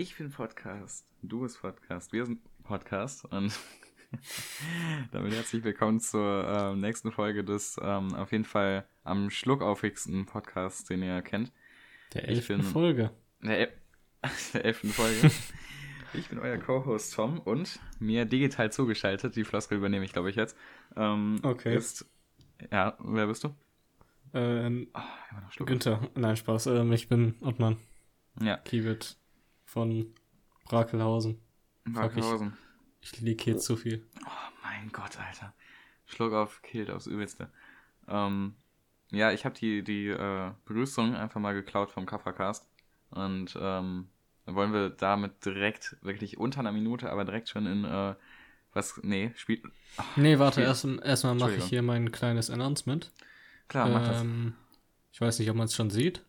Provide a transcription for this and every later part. Ich bin Podcast, du bist Podcast, wir sind Podcast und damit herzlich willkommen zur nächsten Folge des auf jeden Fall am schluckaufigsten Podcasts, den ihr kennt. Der 11. Folge. Ich bin euer Co-Host Tom und mir digital zugeschaltet, die Floskel übernehme ich glaube ich jetzt. Okay. Ja, wer bist du? Immer noch Günther, nein Spaß, ich bin Ottmann. Ja. Kiewit. Von Brakelhausen. Brakelhausen. Ich lieg hier zu viel. Oh mein Gott, Alter. Schluck auf, killt aufs Übelste. Ja, ich habe die Begrüßung einfach mal geklaut vom Kaffercast. Und wollen wir damit direkt, wirklich unter einer Minute, aber direkt schon in erstmal mache ich hier mein kleines Announcement. Klar, mach das. Ich weiß nicht, ob man es schon sieht.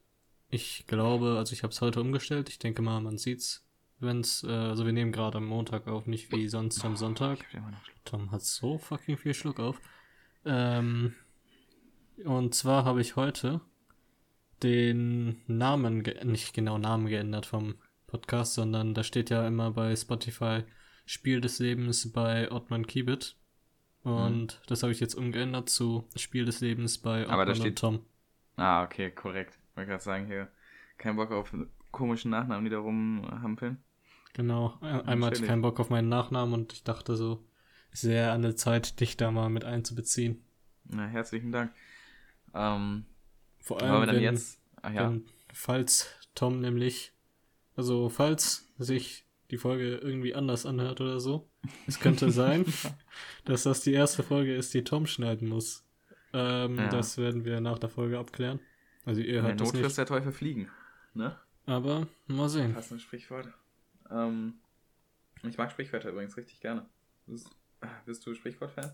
Ich glaube, ich habe es heute umgestellt. Ich denke mal, man sieht's, wenn's, wir nehmen gerade am Montag auf, nicht wie sonst am Sonntag. Tom hat so fucking viel Schluck auf. Und zwar habe ich heute den Namen, nicht genau geändert vom Podcast, sondern da steht ja immer bei Spotify Spiel des Lebens bei Ottmann Kiebit. Und das habe ich jetzt umgeändert zu Spiel des Lebens bei Ottmann und Tom. Ah, okay, korrekt. Ich wollte gerade sagen, hier, kein Bock auf komischen Nachnamen, die da rumhampeln. Genau, einmal hatte ich keinen Bock auf meinen Nachnamen und ich dachte so, sehr an der Zeit, dich da mal mit einzubeziehen. Na, herzlichen Dank. Vor allem, falls Tom nämlich, falls sich die Folge irgendwie anders anhört oder so, es könnte sein, dass das die erste Folge ist, die Tom schneiden muss. Das werden wir nach der Folge abklären. Also ihr hört das nicht. Notfalls der Teufel fliegen, ne? Aber mal sehen. Passende Sprichwörter. Ich mag Sprichwörter übrigens richtig gerne. Bist du Sprichwort-Fan?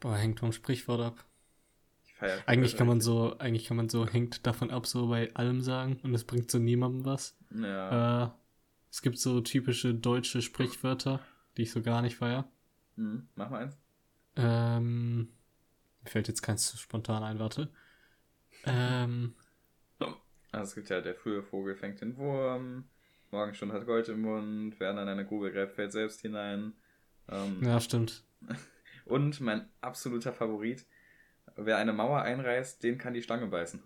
Boah, hängt vom Sprichwort ab. Ich feier Sprichwörter. Eigentlich kann man so hängt davon ab, so bei allem sagen und es bringt so niemandem was. Ja. Es gibt so typische deutsche Sprichwörter, die ich so gar nicht feier. Mhm. Mach mal eins. Mir fällt jetzt keins spontan ein, warte. Also es gibt ja der frühe Vogel fängt den Wurm, Morgenstund hat Gold im Mund, wer an eine Grube greift, fällt selbst hinein. Ja, stimmt. Und mein absoluter Favorit, wer eine Mauer einreißt, den kann die Stange beißen.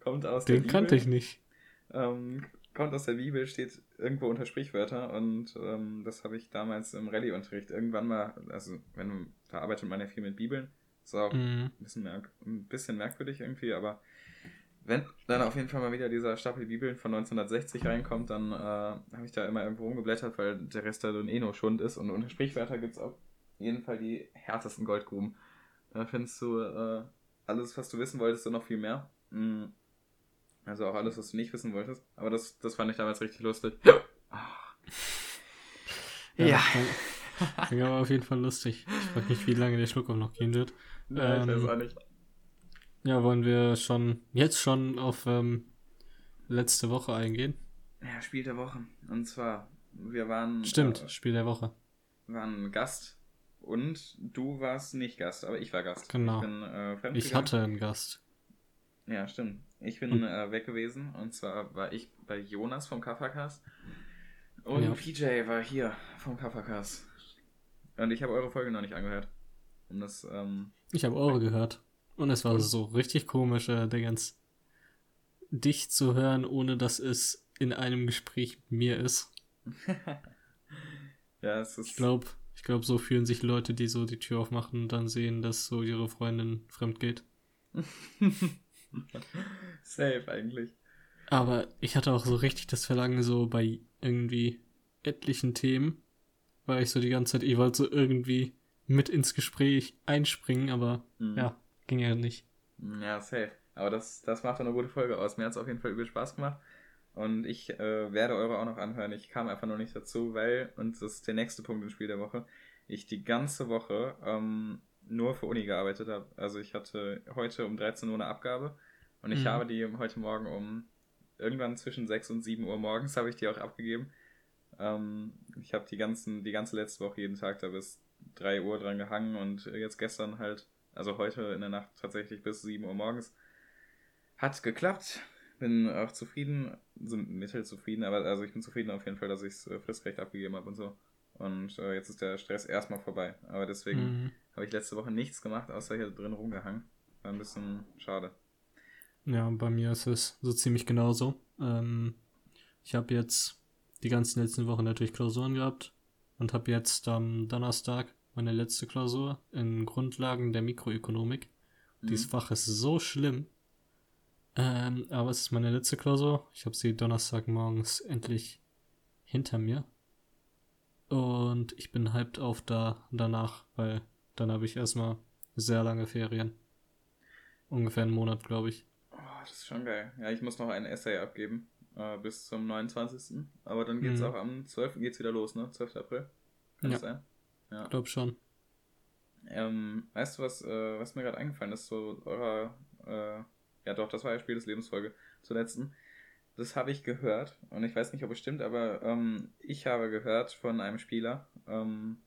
Kommt aus der Bibel. Den kannte ich nicht. Kommt aus der Bibel, steht irgendwo unter Sprichwörter und das habe ich damals im Rallye-Unterricht irgendwann mal, da arbeitet man ja viel mit Bibeln. Ist auch ein bisschen merkwürdig irgendwie, aber wenn dann auf jeden Fall mal wieder dieser Stapel Bibeln von 1960 reinkommt, dann habe ich da immer irgendwo rumgeblättert, weil der Rest da dann eh nur Schund ist. Und unter Sprichwörter gibt es auf jeden Fall die härtesten Goldgruben. Da findest du alles, was du wissen wolltest und noch viel mehr. Also auch alles, was du nicht wissen wolltest. Aber das fand ich damals richtig lustig. Ja. Das war auf jeden Fall lustig. Ich frage mich, wie lange der Schluck auch noch gehen wird. Ja, ich weiß auch nicht. Ja, wollen wir jetzt schon auf letzte Woche eingehen? Ja, Spiel der Woche. Und zwar, wir waren... Stimmt, Spiel der Woche. Wir waren Gast und du warst nicht Gast, aber ich war Gast. Genau. Ich bin fremdgegangen. Ich hatte einen Gast. Ja, stimmt. Ich bin weg gewesen und zwar war ich bei Jonas vom Kaffercast und PJ war hier vom Kaffercast. Und ich habe eure Folge noch nicht angehört. Und das, ich habe eure gehört. Und es war so richtig komisch, Dingens, dich zu hören, ohne dass es in einem Gespräch mit mir ist. Ja, es ist... Ich glaube, so fühlen sich Leute, die so die Tür aufmachen und dann sehen, dass so ihre Freundin fremd geht. Safe eigentlich. Aber ich hatte auch so richtig das Verlangen, so bei irgendwie etlichen Themen, weil ich so die ganze Zeit, ich wollte so irgendwie mit ins Gespräch einspringen, aber ging ja nicht. Ja, safe. Aber das macht eine gute Folge aus. Mir hat es auf jeden Fall übel Spaß gemacht und ich werde eure auch noch anhören. Ich kam einfach noch nicht dazu, weil, und das ist der nächste Punkt im Spiel der Woche, ich die ganze Woche nur für Uni gearbeitet habe. Also ich hatte heute um 13 Uhr eine Abgabe und ich habe die heute Morgen irgendwann zwischen 6 und 7 Uhr morgens habe ich die auch abgegeben. Ich habe die ganze letzte Woche jeden Tag da bis 3 Uhr dran gehangen und jetzt gestern halt, also heute in der Nacht tatsächlich bis 7 Uhr morgens. Hat geklappt. Bin auch zufrieden, so mittelzufrieden, aber also ich bin zufrieden auf jeden Fall, dass ich es fristgerecht abgegeben habe und so. Und jetzt ist der Stress erstmal vorbei. Aber deswegen habe ich letzte Woche nichts gemacht, außer hier drin rumgehangen. War ein bisschen schade. Ja, bei mir ist es so ziemlich genauso. Ich habe jetzt die ganzen letzten Wochen natürlich Klausuren gehabt und habe jetzt am Donnerstag meine letzte Klausur in Grundlagen der Mikroökonomik. Dieses Fach ist so schlimm. Aber es ist meine letzte Klausur. Ich habe sie Donnerstagmorgens endlich hinter mir. Und ich bin hyped auf danach, weil dann habe ich erstmal sehr lange Ferien. Ungefähr einen Monat, glaube ich. Oh, das ist schon geil. Ja, ich muss noch einen Essay abgeben bis zum 29. Aber dann geht's auch am 12. geht's wieder los, ne? 12. April. Kann das sein? Ja. Ich glaube schon. Weißt du, was mir gerade eingefallen ist, so eurer ja doch, das war ja Spiel des Lebens Folge zur letzten. Das habe ich gehört und ich weiß nicht, ob es stimmt, aber ich habe gehört von einem Spieler,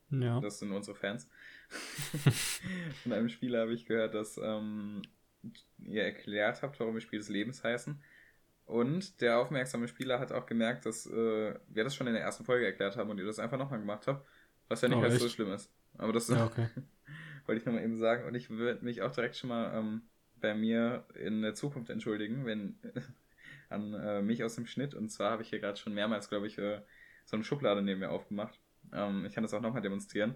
das sind unsere Fans, von einem Spieler habe ich gehört, dass ihr erklärt habt, warum wir Spiel des Lebens heißen, und der aufmerksame Spieler hat auch gemerkt, dass wir das schon in der ersten Folge erklärt haben und ihr das einfach nochmal gemacht habt, was ja nicht so schlimm ist. Aber das wollte ich nochmal eben sagen, und ich würde mich auch direkt schon mal bei mir in der Zukunft entschuldigen, wenn... an mich aus dem Schnitt, und zwar habe ich hier gerade schon mehrmals, glaube ich, so eine Schublade neben mir aufgemacht. Ich kann das auch nochmal demonstrieren.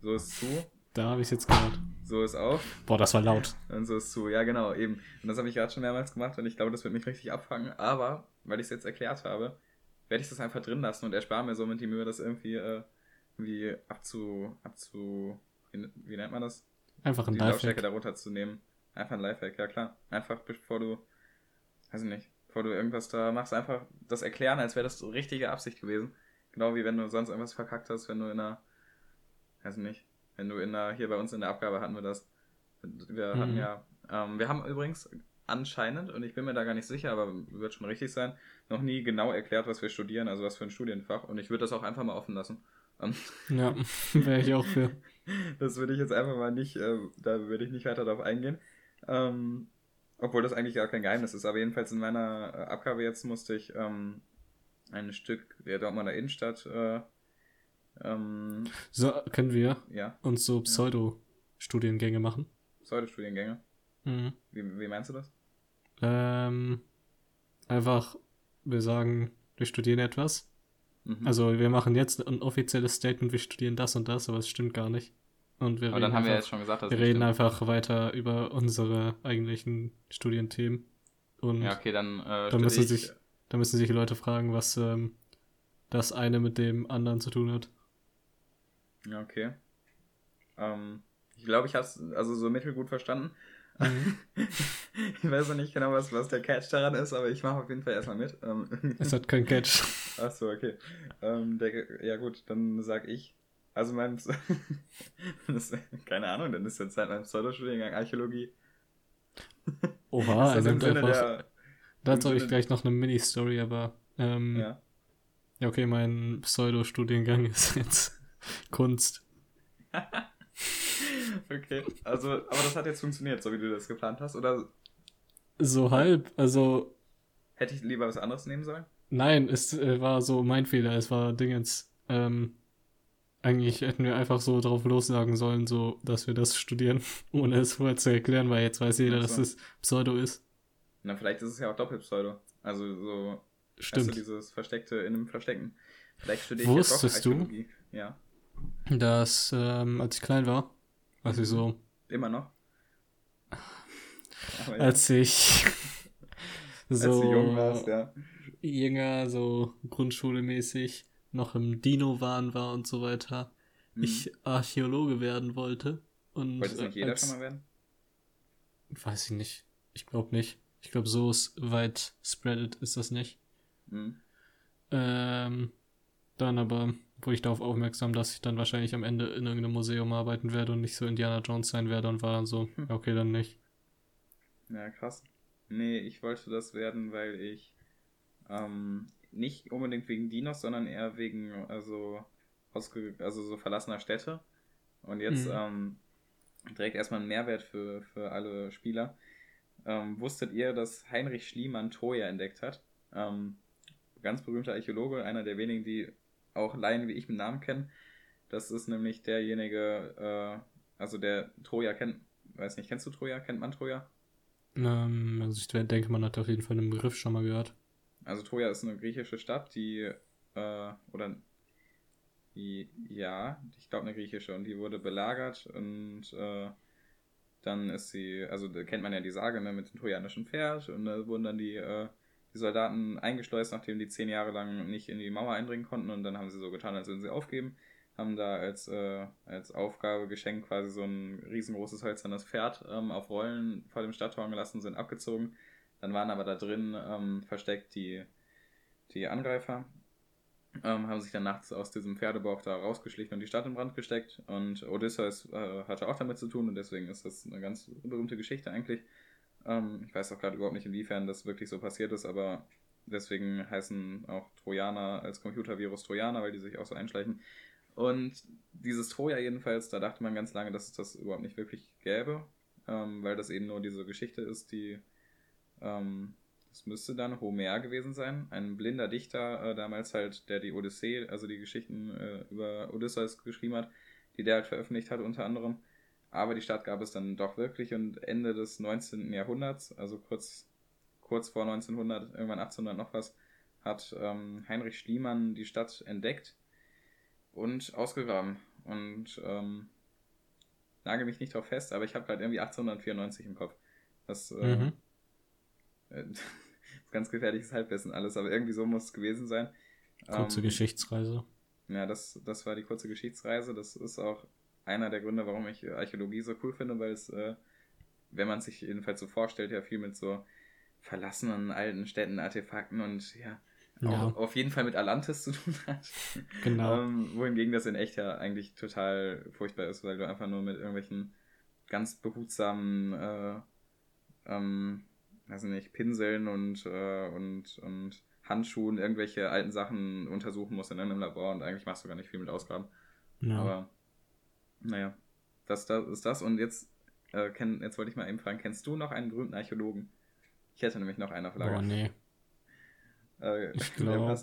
So ist zu. Da habe ich es jetzt gehört. So ist auf. Boah, das war laut. Und so ist zu, ja genau, eben. Und das habe ich gerade schon mehrmals gemacht und ich glaube, das wird mich richtig abfangen, aber weil ich es jetzt erklärt habe, werde ich das einfach drin lassen und erspare mir somit die Mühe, das irgendwie wie nennt man das? Einfach ein Lifehack. Die Lautstärke darunter zu nehmen. Einfach ein Lifehack, ja klar. Einfach bevor du irgendwas da machst, einfach das erklären, als wäre das so richtige Absicht gewesen. Genau wie wenn du sonst irgendwas verkackt hast, wenn du hier bei uns in der Abgabe hatten wir das. Wir hatten wir haben übrigens anscheinend, und ich bin mir da gar nicht sicher, aber wird schon richtig sein, noch nie genau erklärt, was wir studieren, also was für ein Studienfach, und ich würde das auch einfach mal offen lassen. Ja, wäre ich auch für. Das würde ich jetzt einfach mal nicht, da würde ich nicht weiter drauf eingehen. Obwohl das eigentlich gar kein Geheimnis ist, aber jedenfalls in meiner Abgabe jetzt musste ich ein Stück der Dortmunder Innenstadt so können wir uns so Pseudo-Studiengänge machen. Pseudo-Studiengänge? Mhm. Wie meinst du das? Einfach, wir sagen, wir studieren etwas. Mhm. Also wir machen jetzt ein offizielles Statement, wir studieren das und das, aber es stimmt gar nicht. Und wir reden einfach weiter über unsere eigentlichen Studienthemen. Und ja, okay, dann müssen sich Leute fragen, was das eine mit dem anderen zu tun hat. Ja, okay. Ich glaube, ich habe es also so mittelgut verstanden. Ich weiß noch nicht genau, was der Catch daran ist, aber ich mache auf jeden Fall erstmal mit. Es hat keinen Catch. Achso, okay. Ja gut, dann sag ich. Also keine Ahnung, dann ist jetzt halt mein Pseudostudiengang Archäologie. Oha, also dazu habe ich gleich noch eine Mini-Story, aber ja okay, mein Pseudostudiengang ist jetzt Kunst. Okay, also, aber das hat jetzt funktioniert, so wie du das geplant hast, oder? So halb, also... Hätte ich lieber was anderes nehmen sollen? Nein, es war so mein Fehler, es war Dingens, eigentlich hätten wir einfach so drauf lossagen sollen, so, dass wir das studieren, ohne es vorher zu erklären, weil jetzt weiß jeder, dass es Pseudo ist. Na, vielleicht ist es ja auch Doppelpseudo. Also so, stimmt. Hast du dieses Versteckte in einem Verstecken. Vielleicht studiere ich jetzt auch Archäologie. Ja. Dass, als ich klein war, als ich so... Immer noch? Als ich so... Als du jung warst, ja. Jünger, so grundschulemäßig noch im Dino-Wahn war und so weiter, ich Archäologe werden wollte. Und wollte es nicht jeder schon mal werden? Weiß ich nicht. Ich glaube nicht. Ich glaube, so weit spreadet ist das nicht. Mhm. Dann aber wurde ich darauf aufmerksam, dass ich dann wahrscheinlich am Ende in irgendeinem Museum arbeiten werde und nicht so Indiana Jones sein werde, und war dann so, okay, dann nicht. Ja, krass. Nee, ich wollte das werden, weil ich nicht unbedingt wegen Dinos, sondern eher wegen so verlassener Städte. Und jetzt direkt erstmal einen Mehrwert für alle Spieler. Wusstet ihr, dass Heinrich Schliemann Troja entdeckt hat? Ganz berühmter Archäologe, einer der wenigen, die auch Laien wie ich mit Namen kennen. Das ist nämlich derjenige, also der Troja kennt, weiß nicht, kennst du Troja? Kennt man Troja? Also ich denke, man hat auf jeden Fall den Begriff schon mal gehört. Also Troja ist eine griechische Stadt, die eine griechische, und die wurde belagert und dann ist sie, also da kennt man ja die Sage, ne, mit dem trojanischen Pferd, und da wurden dann die Soldaten eingeschleust, nachdem die 10 Jahre lang nicht in die Mauer eindringen konnten, und dann haben sie so getan, als würden sie aufgeben, haben da als Aufgabe geschenkt quasi so ein riesengroßes hölzernes Pferd auf Rollen vor dem Stadttor gelassen, sind abgezogen. Dann waren aber da drin versteckt die Angreifer, haben sich dann nachts aus diesem Pferdebauch da rausgeschlichen und die Stadt in Brand gesteckt, und Odysseus hatte auch damit zu tun, und deswegen ist das eine ganz berühmte Geschichte eigentlich. Ich weiß auch gerade überhaupt nicht, inwiefern das wirklich so passiert ist, aber deswegen heißen auch Trojaner als Computervirus Trojaner, weil die sich auch so einschleichen. Und dieses Troja jedenfalls, da dachte man ganz lange, dass es das überhaupt nicht wirklich gäbe, weil das eben nur diese Geschichte ist, die... das müsste dann Homer gewesen sein, ein blinder Dichter, damals halt, der die Odyssee, also die Geschichten über Odysseus geschrieben hat, die der halt veröffentlicht hat unter anderem. Aber die Stadt gab es dann doch wirklich, und Ende des 19. Jahrhunderts, also kurz vor 1900, irgendwann 1800 noch was, hat Heinrich Schliemann die Stadt entdeckt und ausgegraben. Und nagel mich nicht drauf fest, aber ich habe gerade irgendwie 1894 im Kopf. Das... ganz gefährliches Halbwissen alles, aber irgendwie so muss es gewesen sein. Kurze Geschichtsreise. Ja, das war die kurze Geschichtsreise. Das ist auch einer der Gründe, warum ich Archäologie so cool finde, weil es, wenn man es sich jedenfalls so vorstellt, ja viel mit so verlassenen alten Städten, Artefakten und auch auf jeden Fall mit Atlantis zu tun hat. Genau. Wohingegen das in echt ja eigentlich total furchtbar ist, weil du einfach nur mit irgendwelchen ganz behutsamen Pinseln und Handschuhen irgendwelche alten Sachen untersuchen musst in einem Labor, und eigentlich machst du gar nicht viel mit Ausgraben. Ja. Aber, naja, das ist das. Und jetzt wollte ich mal eben fragen, kennst du noch einen berühmten Archäologen? Ich hätte nämlich noch einen auf Lager. Oh, nee. Ich glaube.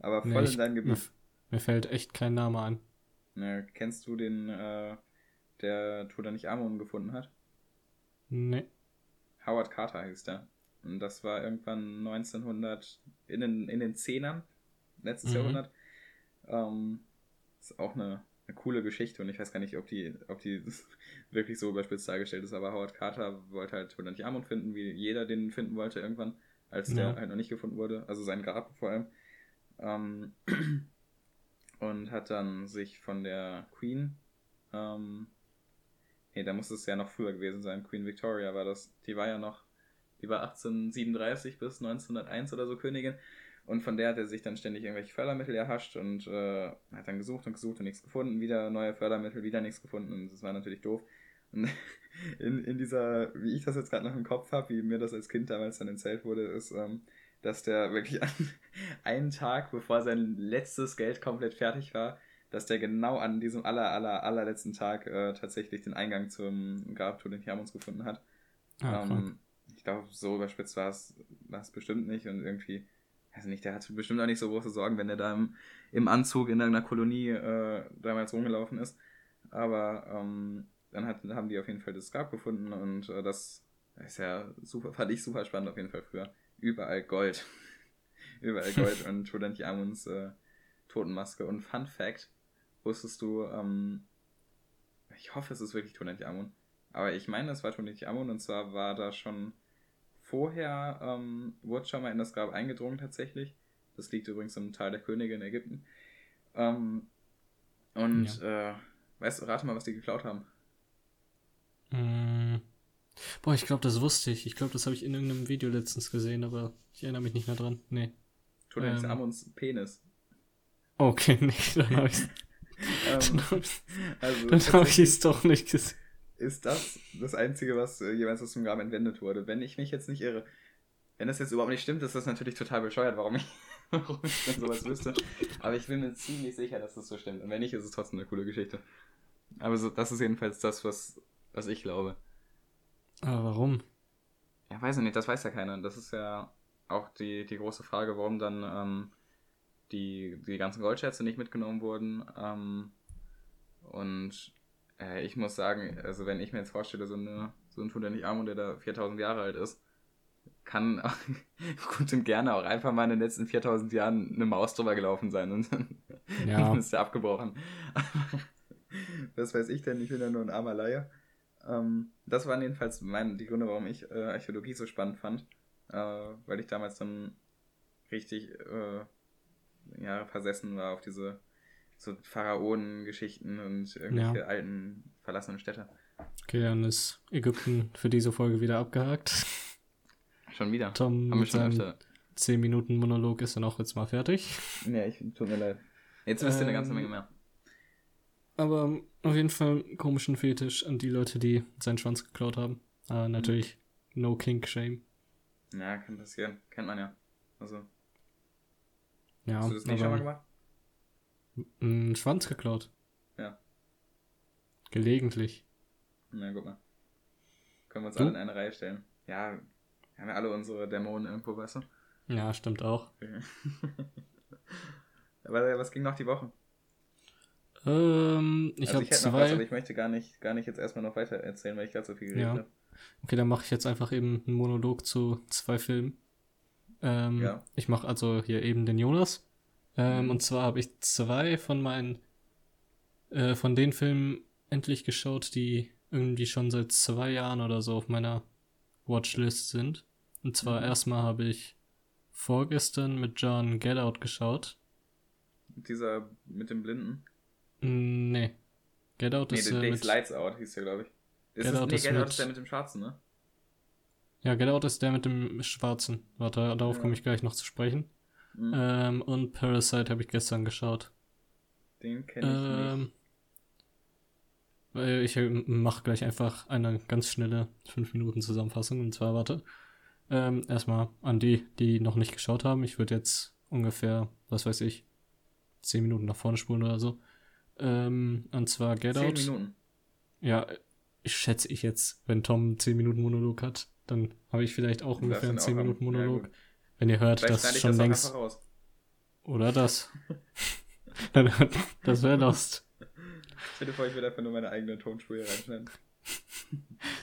Aber voll in deinem Gebiet. Mir fällt echt kein Name an. Na, kennst du den, der Tutanchamun gefunden hat? Nee. Howard Carter hieß der. Und das war irgendwann 1900, in den 10ern, letztes Jahrhundert. Ist auch eine coole Geschichte, und ich weiß gar nicht, ob die wirklich so überspitzt dargestellt ist, aber Howard Carter wollte halt Tutanchamun finden, wie jeder den finden wollte irgendwann, als der halt noch nicht gefunden wurde, also sein Grab vor allem. Und hat dann sich von der Queen... Nee, da muss es ja noch früher gewesen sein. Queen Victoria war das. Die war 1837 bis 1901 oder so Königin. Und von der hat er sich dann ständig irgendwelche Fördermittel erhascht und hat dann gesucht und nichts gefunden. Wieder neue Fördermittel, wieder nichts gefunden. Und das war natürlich doof. Und in dieser, wie ich das jetzt gerade noch im Kopf habe, wie mir das als Kind damals dann erzählt wurde, ist, dass der wirklich einen Tag, bevor sein letztes Geld komplett fertig war, dass der genau an diesem allerletzten Tag tatsächlich den Eingang zum Grab Tutanchamuns gefunden hat. Ich glaube, so überspitzt war es bestimmt nicht, und irgendwie, also nicht, der hatte bestimmt auch nicht so große Sorgen, wenn der da im Anzug in irgendeiner Kolonie damals rumgelaufen ist. Aber dann haben die auf jeden Fall das Grab gefunden, und das ist ja super, fand ich super spannend auf jeden Fall früher. Überall Gold. Überall Gold und Tutanchamuns Totenmaske. Und Fun Fact: Wusstest du, ich hoffe, es ist wirklich Tutanchamun, aber ich meine, es war Tutanchamun, und zwar war da schon vorher, wurde schon mal in das Grab eingedrungen tatsächlich. Das liegt übrigens im Tal der Könige in Ägypten. Weißt du, rate mal, was die geklaut haben. Boah, ich glaube, das wusste ich. Ich glaube, das habe ich in irgendeinem Video letztens gesehen, aber ich erinnere mich nicht mehr dran. Nee. Tutanchamuns Penis. Okay, nee, dann habe ich es. Doch nicht gesehen. Ist das Einzige, was jeweils aus dem Grab entwendet wurde? Wenn ich mich jetzt nicht irre. Wenn das jetzt überhaupt nicht stimmt, ist das natürlich total bescheuert, warum ich denn sowas wüsste. Aber ich bin mir ziemlich sicher, dass das so stimmt. Und wenn nicht, ist es trotzdem eine coole Geschichte. Aber so, das ist jedenfalls das, was ich glaube. Aber warum? Ja, weiß ich nicht, das weiß ja keiner. Das ist ja auch die große Frage, warum dann die ganzen Goldschätze nicht mitgenommen wurden. Ich muss sagen, also wenn ich mir jetzt vorstelle, so ein Tutanchamun, der da 4000 Jahre alt ist, kann auch, gut und gerne auch einfach mal in den letzten 4000 Jahren eine Maus drüber gelaufen sein und dann ist der abgebrochen. Was weiß ich denn, ich bin ja nur ein armer Laie. Das waren jedenfalls die Gründe, warum ich Archäologie so spannend fand, weil ich damals dann richtig versessen war auf diese so Pharaonen-Geschichten und irgendwelche alten, verlassenen Städte. Okay, dann ist Ägypten für diese Folge wieder abgehakt. Schon wieder? Tom, haben wir schon öfter. 10 Minuten Monolog ist dann auch jetzt mal fertig. Ja, tut mir leid. Jetzt wisst ihr eine ganze Menge mehr. Aber auf jeden Fall komischen Fetisch an die Leute, die seinen Schwanz geklaut haben. Aber natürlich no kink shame. Ja, kann passieren. Kennt man ja. Also. Ja, hast du das nicht schon mal gemacht? Einen Schwanz geklaut? Ja. Gelegentlich. Na, guck mal. Können wir uns alle in eine Reihe stellen. Ja, wir haben ja alle unsere Dämonen irgendwo, weißt du? Ja, stimmt auch. Okay. Aber was ging noch die Woche? Aber ich möchte gar nicht jetzt erstmal noch weiter erzählen, weil ich gerade so viel geredet habe. Okay, dann mache ich jetzt einfach eben einen Monolog zu 2 Filmen. Ich mache also hier eben den Jonas. Und zwar habe ich 2 von meinen, von den Filmen endlich geschaut, die irgendwie schon seit 2 Jahren oder so auf meiner Watchlist sind. Und zwar erstmal habe ich vorgestern mit John Get Out geschaut. Dieser mit dem Blinden? Nee. Get Out ist der mit... Lights Out hieß der, glaube ich. Get Out ist der mit dem Schwarzen, ne? Ja, Get Out ist der mit dem Schwarzen. Warte, darauf komme ich gleich noch zu sprechen. Mhm. Und Parasite habe ich gestern geschaut. Den kenne ich nicht. Weil ich mache gleich einfach eine ganz schnelle 5 Minuten Zusammenfassung. Und zwar, warte, erstmal an die noch nicht geschaut haben. Ich würde jetzt ungefähr, 10 Minuten nach vorne spulen oder so. Und zwar Get Out. 10 Minuten? Ja, schätze ich jetzt, wenn Tom 10 Minuten Monolog hat, dann habe ich vielleicht auch ungefähr einen 10 Minuten Monolog. Ja, wenn ihr hört, vielleicht das schon längst... Oder das. Das wäre lost. Stell dir vor, ich will einfach nur meine eigene Tonspur hier reinschneiden.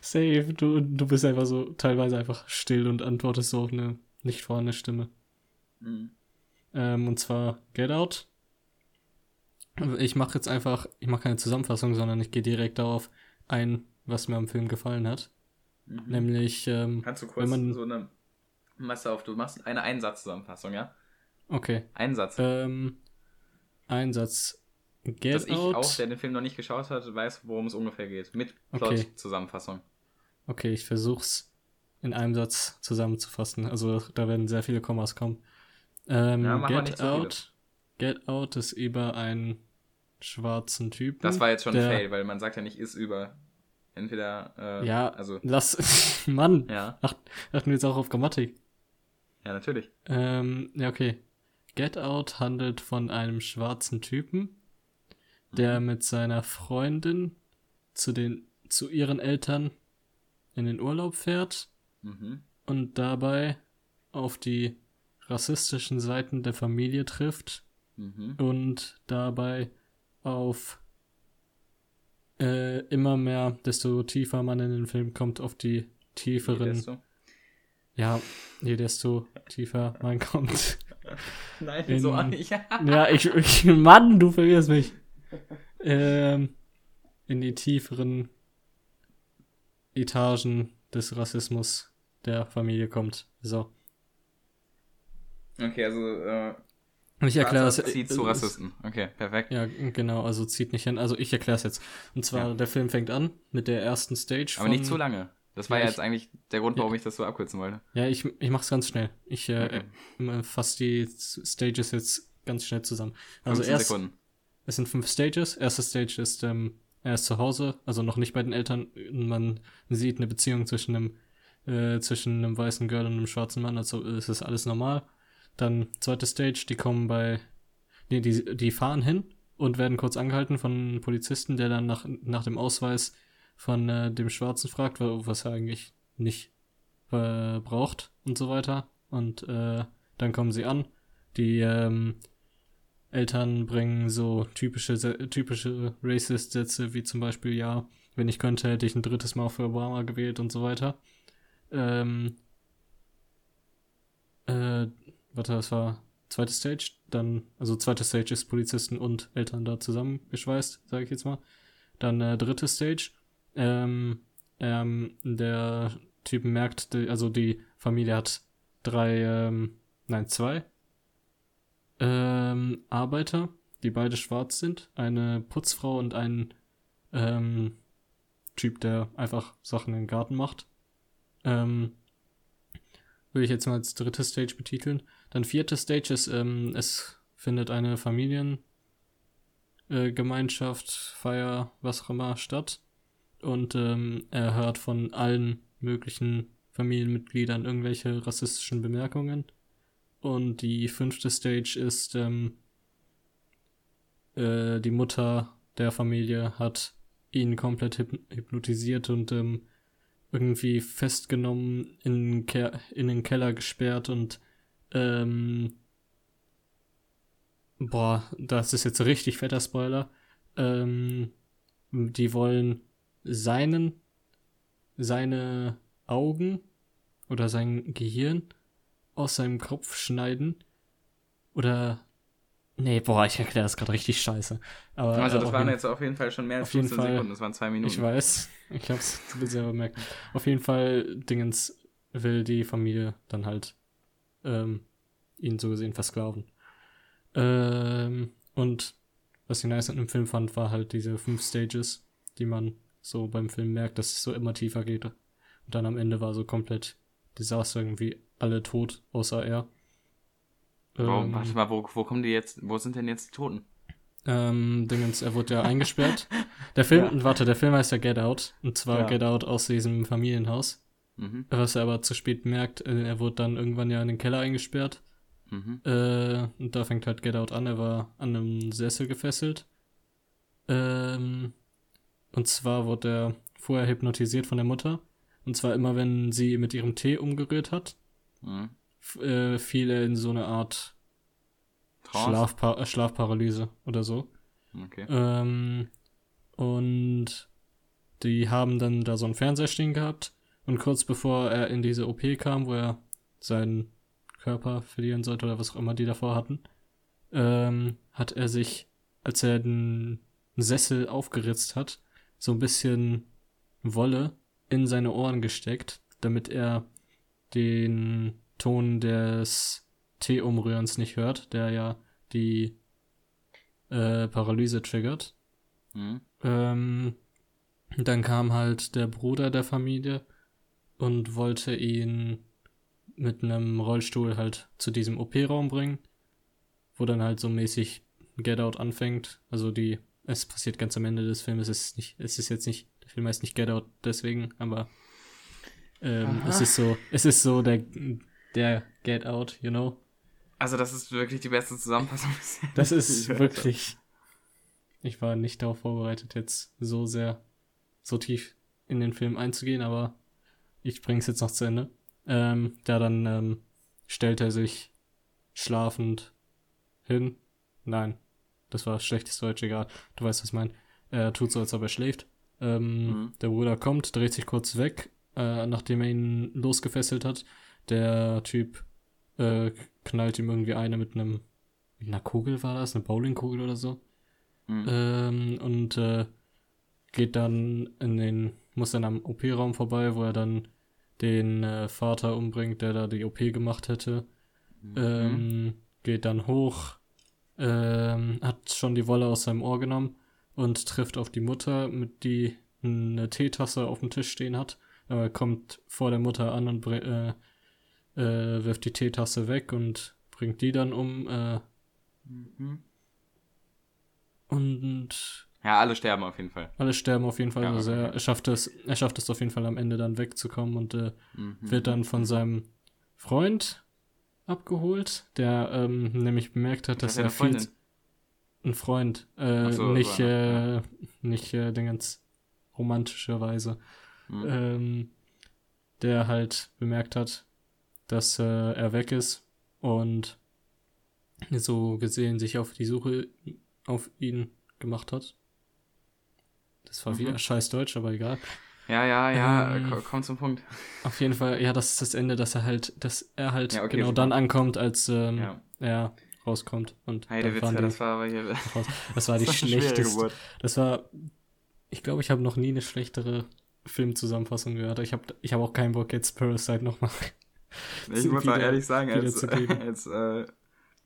Safe, du bist einfach so teilweise einfach still und antwortest so auf eine nicht vorhandene Stimme. Mhm. Und zwar Get Out. Ich mache keine Zusammenfassung, sondern ich gehe direkt darauf ein, was mir am Film gefallen hat. Mhm. Nämlich, kannst du kurz so eine Masse auf, du machst eine Einsatzzusammenfassung, ja? Okay. Einsatz. Get Dass Out. Ich auch, der den Film noch nicht geschaut hat, weiß, worum es ungefähr geht. Mit Plot-Zusammenfassung. Okay, ich versuch's in einem Satz zusammenzufassen. Also da werden sehr viele Kommas kommen. Get Out ist über einen schwarzen Typen. Das war jetzt schon ein Fail, weil man sagt ja nicht, ist über. Entweder, Mann, achten wir jetzt auch auf Grammatik. Ja, natürlich. Okay. Get Out handelt von einem schwarzen Typen, der mit seiner Freundin zu ihren Eltern in den Urlaub fährt und dabei auf die rassistischen Seiten der Familie trifft und dabei auf immer mehr, desto tiefer man in den Film kommt, auf die tieferen... desto tiefer man kommt. Nein, so auch nicht. Ja, Mann, du verwirrst mich. In die tieferen Etagen des Rassismus der Familie kommt. So. Okay, also ich erkläre das. Zieht zu Rassisten. Okay, perfekt. Ja, genau, also zieht nicht hin. Also ich erkläre es jetzt. Und zwar, der Film fängt an mit der ersten Stage. Aber nicht zu lange. Das war jetzt eigentlich der Grund, warum ich das so abkürzen wollte. Ja, ich mach's ganz schnell. Ich fasse die Stages jetzt ganz schnell zusammen. Also 15 Sekunden. Es sind 5 Stages. Erste Stage ist, er ist zu Hause, also noch nicht bei den Eltern. Man sieht eine Beziehung zwischen einem weißen Girl und einem schwarzen Mann, also es ist alles normal. Dann zweite Stage, die fahren hin und werden kurz angehalten von einem Polizisten, der dann nach dem Ausweis von dem Schwarzen fragt, was er eigentlich nicht, braucht und so weiter. Und dann kommen sie an. Die Eltern bringen so typische Racist-Sätze wie zum Beispiel, ja, wenn ich könnte, hätte ich ein drittes Mal für Obama gewählt und so weiter. Das war zweite Stage. Dann, also zweite Stage ist Polizisten und Eltern da zusammengeschweißt, sage ich jetzt mal. Dann dritte Stage. Der Typ merkt, also die Familie hat zwei Arbeiter, die beide schwarz sind, eine Putzfrau und ein Typ, der einfach Sachen im Garten macht. Würde ich jetzt mal als dritte Stage betiteln. Dann vierte Stage ist, es findet eine Familiengemeinschaft, Feier, was auch immer statt. Und er hört von allen möglichen Familienmitgliedern irgendwelche rassistischen Bemerkungen. Und die fünfte Stage ist, die Mutter der Familie hat ihn komplett hypnotisiert und irgendwie festgenommen, in den Keller gesperrt und das ist jetzt ein richtig fetter Spoiler. Die wollen seine Augen oder sein Gehirn aus seinem Kopf schneiden oder ich erkläre das gerade richtig scheiße. Aber, also das waren jetzt auf jeden Fall schon mehr als 15 Sekunden, das waren 2 Minuten. Ich weiß, ich hab's selber gemerkt. Auf jeden Fall, Dingens will die Familie dann halt ihn so gesehen versklaven. Und was ich nice an dem Film fand, war halt diese 5 Stages, die man so beim Film merkt, dass es so immer tiefer geht. Und dann am Ende war so komplett Desaster, irgendwie alle tot, außer er. Warte mal, wo kommen die jetzt, wo sind denn jetzt die Toten? Er wurde ja eingesperrt. Der Film heißt ja Get Out. Und zwar ja. Get Out aus diesem Familienhaus. Mhm. Was er aber zu spät merkt, er wurde dann irgendwann ja in den Keller eingesperrt. Mhm. Und da fängt halt Get Out an, er war an einem Sessel gefesselt. Und zwar wurde er vorher hypnotisiert von der Mutter. Und zwar immer, wenn sie mit ihrem Tee umgerührt hat. Mhm. Fiel er in so eine Art Schlafparalyse oder so. Okay. Und die haben dann da so einen Fernseher stehen gehabt und kurz bevor er in diese OP kam, wo er seinen Körper verlieren sollte oder was auch immer die davor hatten, hat er sich, als er den Sessel aufgeritzt hat, so ein bisschen Wolle in seine Ohren gesteckt, damit er den Ton des Teeumrührens nicht hört, der ja die Paralyse triggert. Mhm. Dann kam halt der Bruder der Familie und wollte ihn mit einem Rollstuhl halt zu diesem OP-Raum bringen, wo dann halt so mäßig Get Out anfängt. Also es passiert ganz am Ende des Films. Der Film heißt nicht Get Out deswegen, aber es ist so der Get Out, you know. Also das ist wirklich die beste Zusammenfassung bisher. Das ist wirklich... Ich war nicht darauf vorbereitet, jetzt so sehr, so tief in den Film einzugehen, aber ich bring's jetzt noch zu Ende. Stellt er sich schlafend hin. Nein, das war schlechtes Deutsch, egal. Du weißt, was ich meine. Er tut so, als ob er schläft. Der Bruder kommt, dreht sich kurz weg, nachdem er ihn losgefesselt hat. Der Typ knallt ihm irgendwie eine mit einer Kugel war das, eine Bowlingkugel oder so. Mhm. Geht dann muss dann am OP-Raum vorbei, wo er dann den Vater umbringt, der da die OP gemacht hätte. Mhm. Geht dann hoch, hat schon die Wolle aus seinem Ohr genommen und trifft auf die Mutter, die eine Teetasse auf dem Tisch stehen hat. Aber kommt vor der Mutter an und wirft die Teetasse weg und bringt die dann um. Ja, alle sterben auf jeden Fall. Ja, also okay. Er schafft es auf jeden Fall am Ende dann wegzukommen und wird dann von seinem Freund abgeholt, der nämlich bemerkt hat, dass er viel... Ein Freund. Nicht romantischerweise. der halt bemerkt hat, dass er weg ist und so gesehen sich auf die Suche auf ihn gemacht hat. Das war wieder scheiß Deutsch, aber egal. Ja, komm zum Punkt. Auf jeden Fall, ja, das ist das Ende, dass er halt ja, okay, genau dann ankommt, als er rauskommt. Und Heidewitze, das war aber hier... Das war die schlechteste... Das war... Ich glaube, ich habe noch nie eine schlechtere Filmzusammenfassung gehört. Ich hab auch keinen Bock, jetzt Parasite nochmal... Ich muss mal ehrlich sagen, als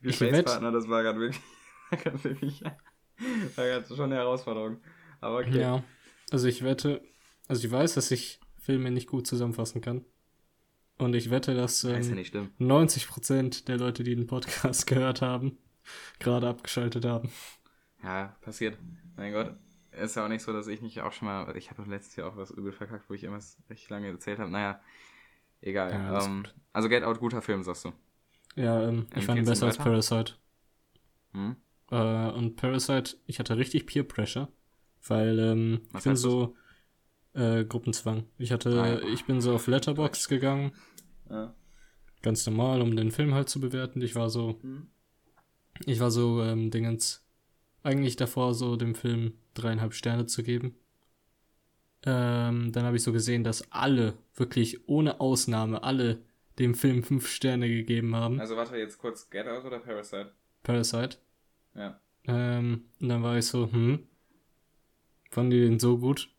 Gesprächspartner, das war gerade wirklich... war gerade schon eine Herausforderung. Aber okay. Ja, also ich wette... Also ich weiß, dass ich Filme nicht gut zusammenfassen kann. Und ich wette, dass 90% der Leute, die den Podcast gehört haben, gerade abgeschaltet haben. Ja, passiert. Mein Gott. Ist ja auch nicht so, dass ich nicht auch schon mal... Ich habe letztes Jahr auch was übel verkackt, wo ich immer recht lange erzählt habe. Naja, egal. Ja, also Get Out, guter Film, sagst du. Ja, ich fand ihn besser als Parasite. Und Parasite, ich hatte richtig Peer Pressure, weil ich bin so... Gruppenzwang. Ich bin so auf Letterboxd gegangen. Ja. Ganz normal, um den Film halt zu bewerten. Eigentlich davor so dem Film 3,5 Sterne zu geben. Dann habe ich so gesehen, dass alle, wirklich ohne Ausnahme, alle dem Film 5 Sterne gegeben haben. Also warte, jetzt kurz, Get Out oder Parasite? Parasite. Ja. Und dann war ich so, fanden die den so gut?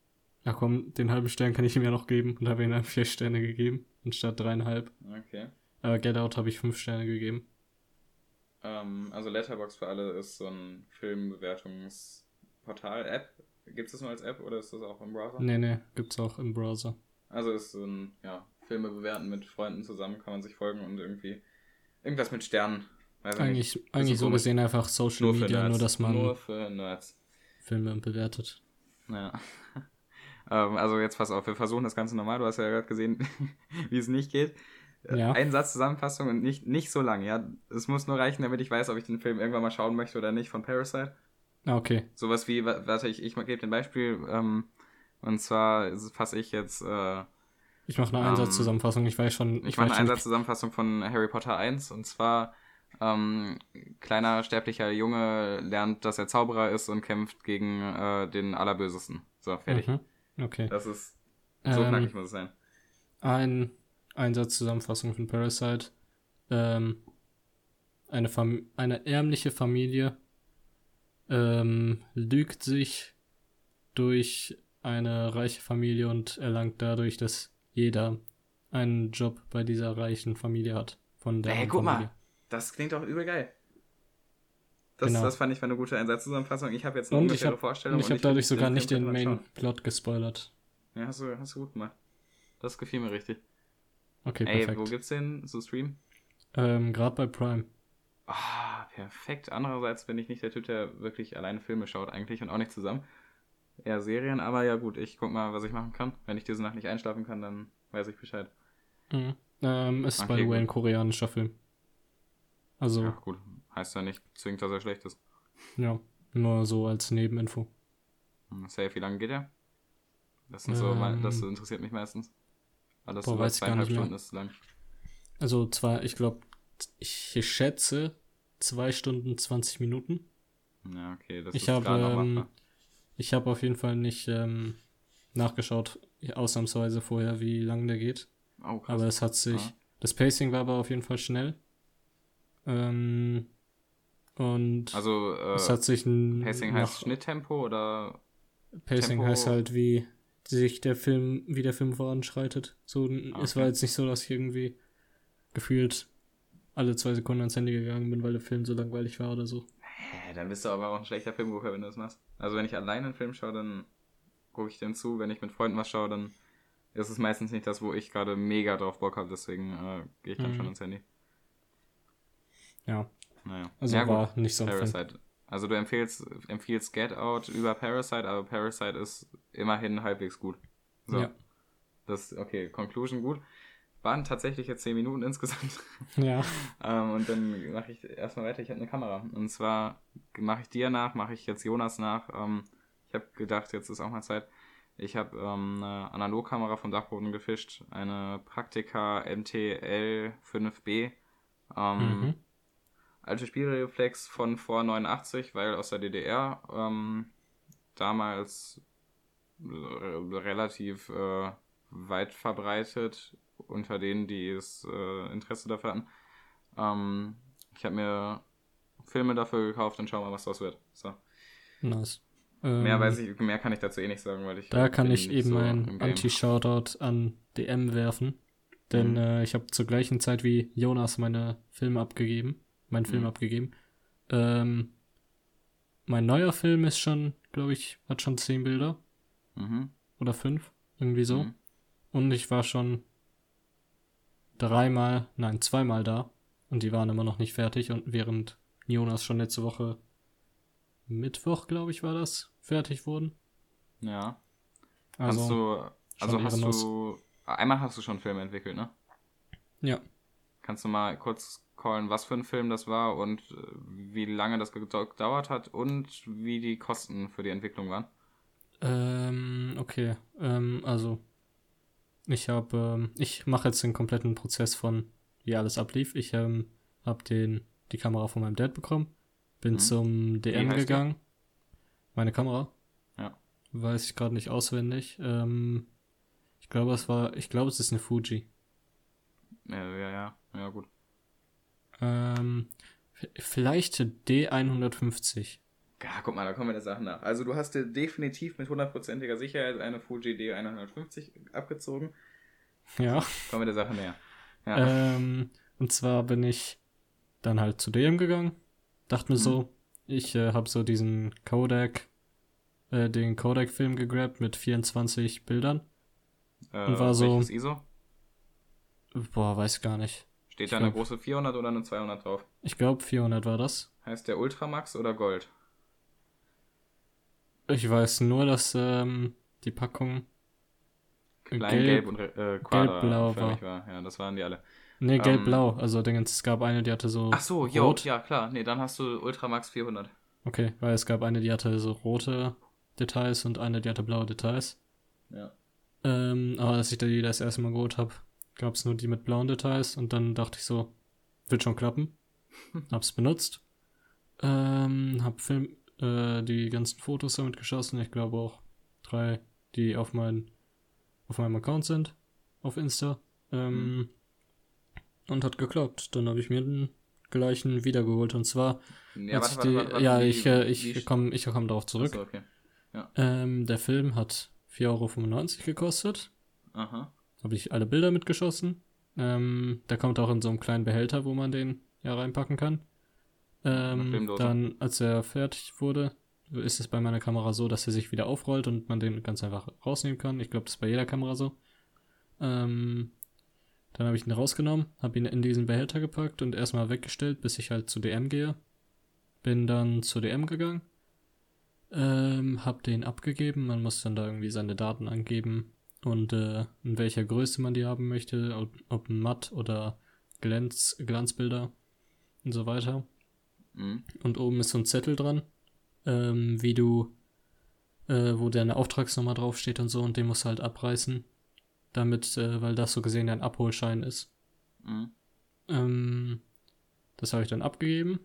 Na komm, den halben Stern kann ich ihm ja noch geben. Und habe ihm dann 4 Sterne gegeben, anstatt 3,5. Okay. Aber Get Out habe ich 5 Sterne gegeben. Also Letterboxd für alle ist so ein Filmbewertungsportal-App. Gibt es das nur als App oder ist das auch im Browser? Nee, gibt es auch im Browser. Also ist so ein, Filme bewerten mit Freunden zusammen, kann man sich folgen und irgendwie irgendwas mit Sternen. Eigentlich so gesehen einfach Social Media, nur dass man nur für Nerds Filme bewertet. Ja. Also jetzt pass auf, wir versuchen das Ganze normal. Du hast ja gerade gesehen, wie es nicht geht. Ja. Ein Satz Zusammenfassung und nicht so lang, ja. Es muss nur reichen, damit ich weiß, ob ich den Film irgendwann mal schauen möchte oder nicht, von Parasite. Ah, okay. Sowas wie, warte, ich gebe dir ein Beispiel. Und zwar fasse ich jetzt... ich mache eine Einsatzzusammenfassung, ich weiß schon... Ich mache eine Einsatzzusammenfassung von Harry Potter 1. Und zwar, kleiner sterblicher Junge lernt, dass er Zauberer ist und kämpft gegen den Allerbösesten. So, fertig. Mhm. Okay. Das ist so knackig, muss es sein. Eine Einsatzzusammenfassung von Parasite. Eine ärmliche Familie lügt sich durch eine reiche Familie und erlangt dadurch, dass jeder einen Job bei dieser reichen Familie hat. Von der guck Familie. Mal, das klingt doch übel geil. Das fand ich, war eine gute Einsatzzusammenfassung. Ich habe jetzt eine ungefähre Vorstellung. Und ich habe dadurch sogar nicht den Main-Plot gespoilert. Ja, hast du gut gemacht. Das gefiel mir richtig. Okay, perfekt. Ey, wo gibt's den so Stream? Gerade bei Prime. Ah, perfekt. Andererseits bin ich nicht der Typ, der wirklich alleine Filme schaut eigentlich und auch nicht zusammen. Eher Serien, aber ja gut, ich guck mal, was ich machen kann. Wenn ich diese Nacht nicht einschlafen kann, dann weiß ich Bescheid. Mhm. Ist by the way ein koreanischer Film. Also... Ja, gut. Heißt ja nicht zwingend, dass er schlecht ist. Ja, nur so als Nebeninfo. Safe, wie lange geht er? Das sind das interessiert mich meistens. Weil das über 2,5 Stunden ist lang. Also ich schätze 2 Stunden 20 Minuten. Ja, okay, das ist gerade noch machbar. Ich habe auf jeden Fall nicht nachgeschaut, ausnahmsweise vorher, wie lange der geht. Oh, krass. Aber es hat sich... Ja. Das Pacing war aber auf jeden Fall schnell. Und also, es hat sich ein... Pacing heißt Schnitttempo oder... Pacing Tempo? Heißt halt, wie der Film voranschreitet. So, okay. Es war jetzt nicht so, dass ich irgendwie gefühlt alle 2 Sekunden ans Handy gegangen bin, weil der Film so langweilig war oder so. Dann bist du aber auch ein schlechter Filmgucker, wenn du das machst. Also wenn ich alleine einen Film schaue, dann gucke ich den zu. Wenn ich mit Freunden was schaue, dann ist es meistens nicht das, wo ich gerade mega drauf Bock habe. Deswegen gehe ich dann schon ans Handy. Ja. Naja. Also ja, war gut. Nicht so ein Parasite. Film. Also du empfiehlst Get Out über Parasite, aber Parasite ist immerhin halbwegs gut. So. Ja. Das, okay, Conclusion gut. Waren tatsächlich jetzt 10 Minuten insgesamt. Ja. Und dann mache ich erstmal weiter, ich habe eine Kamera. Und zwar mache ich dir nach, mache ich jetzt Jonas nach. Ich habe gedacht, jetzt ist auch mal Zeit. Ich habe eine Analogkamera vom Dachboden gefischt, eine Praktica MTL 5B. Alte Spiegelreflex von vor 89, weil aus der DDR damals relativ weit verbreitet unter denen, die es Interesse dafür hatten. Ich habe mir Filme dafür gekauft und schau mal, was draus wird. So. Nice. Mehr kann ich dazu nicht sagen, weil ich... Da kann ich eben so einen Anti-Shoutout an DM werfen, denn ich habe zur gleichen Zeit wie Jonas meinen Film abgegeben. Mein neuer Film ist schon, glaube ich, hat schon 10 Bilder. Oder 5, irgendwie so. Und ich war schon zweimal da und die waren immer noch nicht fertig, und während Jonas schon letzte Woche Mittwoch, glaube ich, war das, fertig wurden. Ja. Einmal hast du schon einen Film entwickelt, ne? Ja. Kannst du mal kurz callen, was für ein Film das war und wie lange das gedauert hat und wie die Kosten für die Entwicklung waren? Okay. Also, ich mache jetzt den kompletten Prozess von, wie alles ablief. Ich habe die Kamera von meinem Dad bekommen, bin zum DM gegangen. Meine Kamera? Ja. Weiß ich gerade nicht auswendig. Ich glaube, es ist eine Fuji. Ja, gut. Vielleicht D150. Ja, guck mal, da kommen meine Sachen nach. Also du hast dir definitiv mit 100%iger Sicherheit eine Fuji D150 abgezogen. Ja. Kommen wir der Sache näher. Ja. Und zwar bin ich dann halt zu DM gegangen. Dachte mir so, ich habe so diesen Kodak, den Kodak-Film gegrabt mit 24 Bildern. Und war so... Welches ISO? Boah, weiß gar nicht. Steht da eine große 400 oder eine 200 drauf? Ich glaube 400 war das. Heißt der Ultramax oder Gold? Ich weiß nur, dass die Packung gelb und gelb-blau war. Ja, das waren die alle. Nee, gelb-blau. Also es gab eine, die hatte so... Ach so, rot. Ja, klar. Nee, dann hast du Ultramax 400. Okay, weil es gab eine, die hatte so rote Details und eine, die hatte blaue Details. Ja. Aber als ich die das erste Mal geholt habe, gab es nur die mit blauen Details, und dann dachte ich so, wird schon klappen. Hab's benutzt. Hab die ganzen Fotos damit geschossen. Ich glaube auch 3, die auf meinem Account sind, auf Insta. Und hat geklappt. Dann habe ich mir den gleichen wiedergeholt. Und zwar... Ich komme darauf zurück. Achso, okay. Ja. Der Film hat 4,95 € gekostet. Aha. Habe ich alle Bilder mitgeschossen. Der kommt auch in so einem kleinen Behälter, wo man den ja reinpacken kann. Dann, als er fertig wurde, ist es bei meiner Kamera so, dass er sich wieder aufrollt und man den ganz einfach rausnehmen kann. Ich glaube, das ist bei jeder Kamera so. Dann habe ich ihn rausgenommen, habe ihn in diesen Behälter gepackt und erstmal weggestellt, bis ich halt zu DM gehe. Bin dann zu DM gegangen. Hab den abgegeben. Man muss dann da irgendwie seine Daten angeben und in welcher Größe man die haben möchte, ob matt oder Glanzbilder und so weiter. Und oben ist so ein Zettel dran, wo deine Auftragsnummer draufsteht und so, und den musst du halt abreißen, damit, weil das so gesehen dein Abholschein ist. Das habe ich dann abgegeben,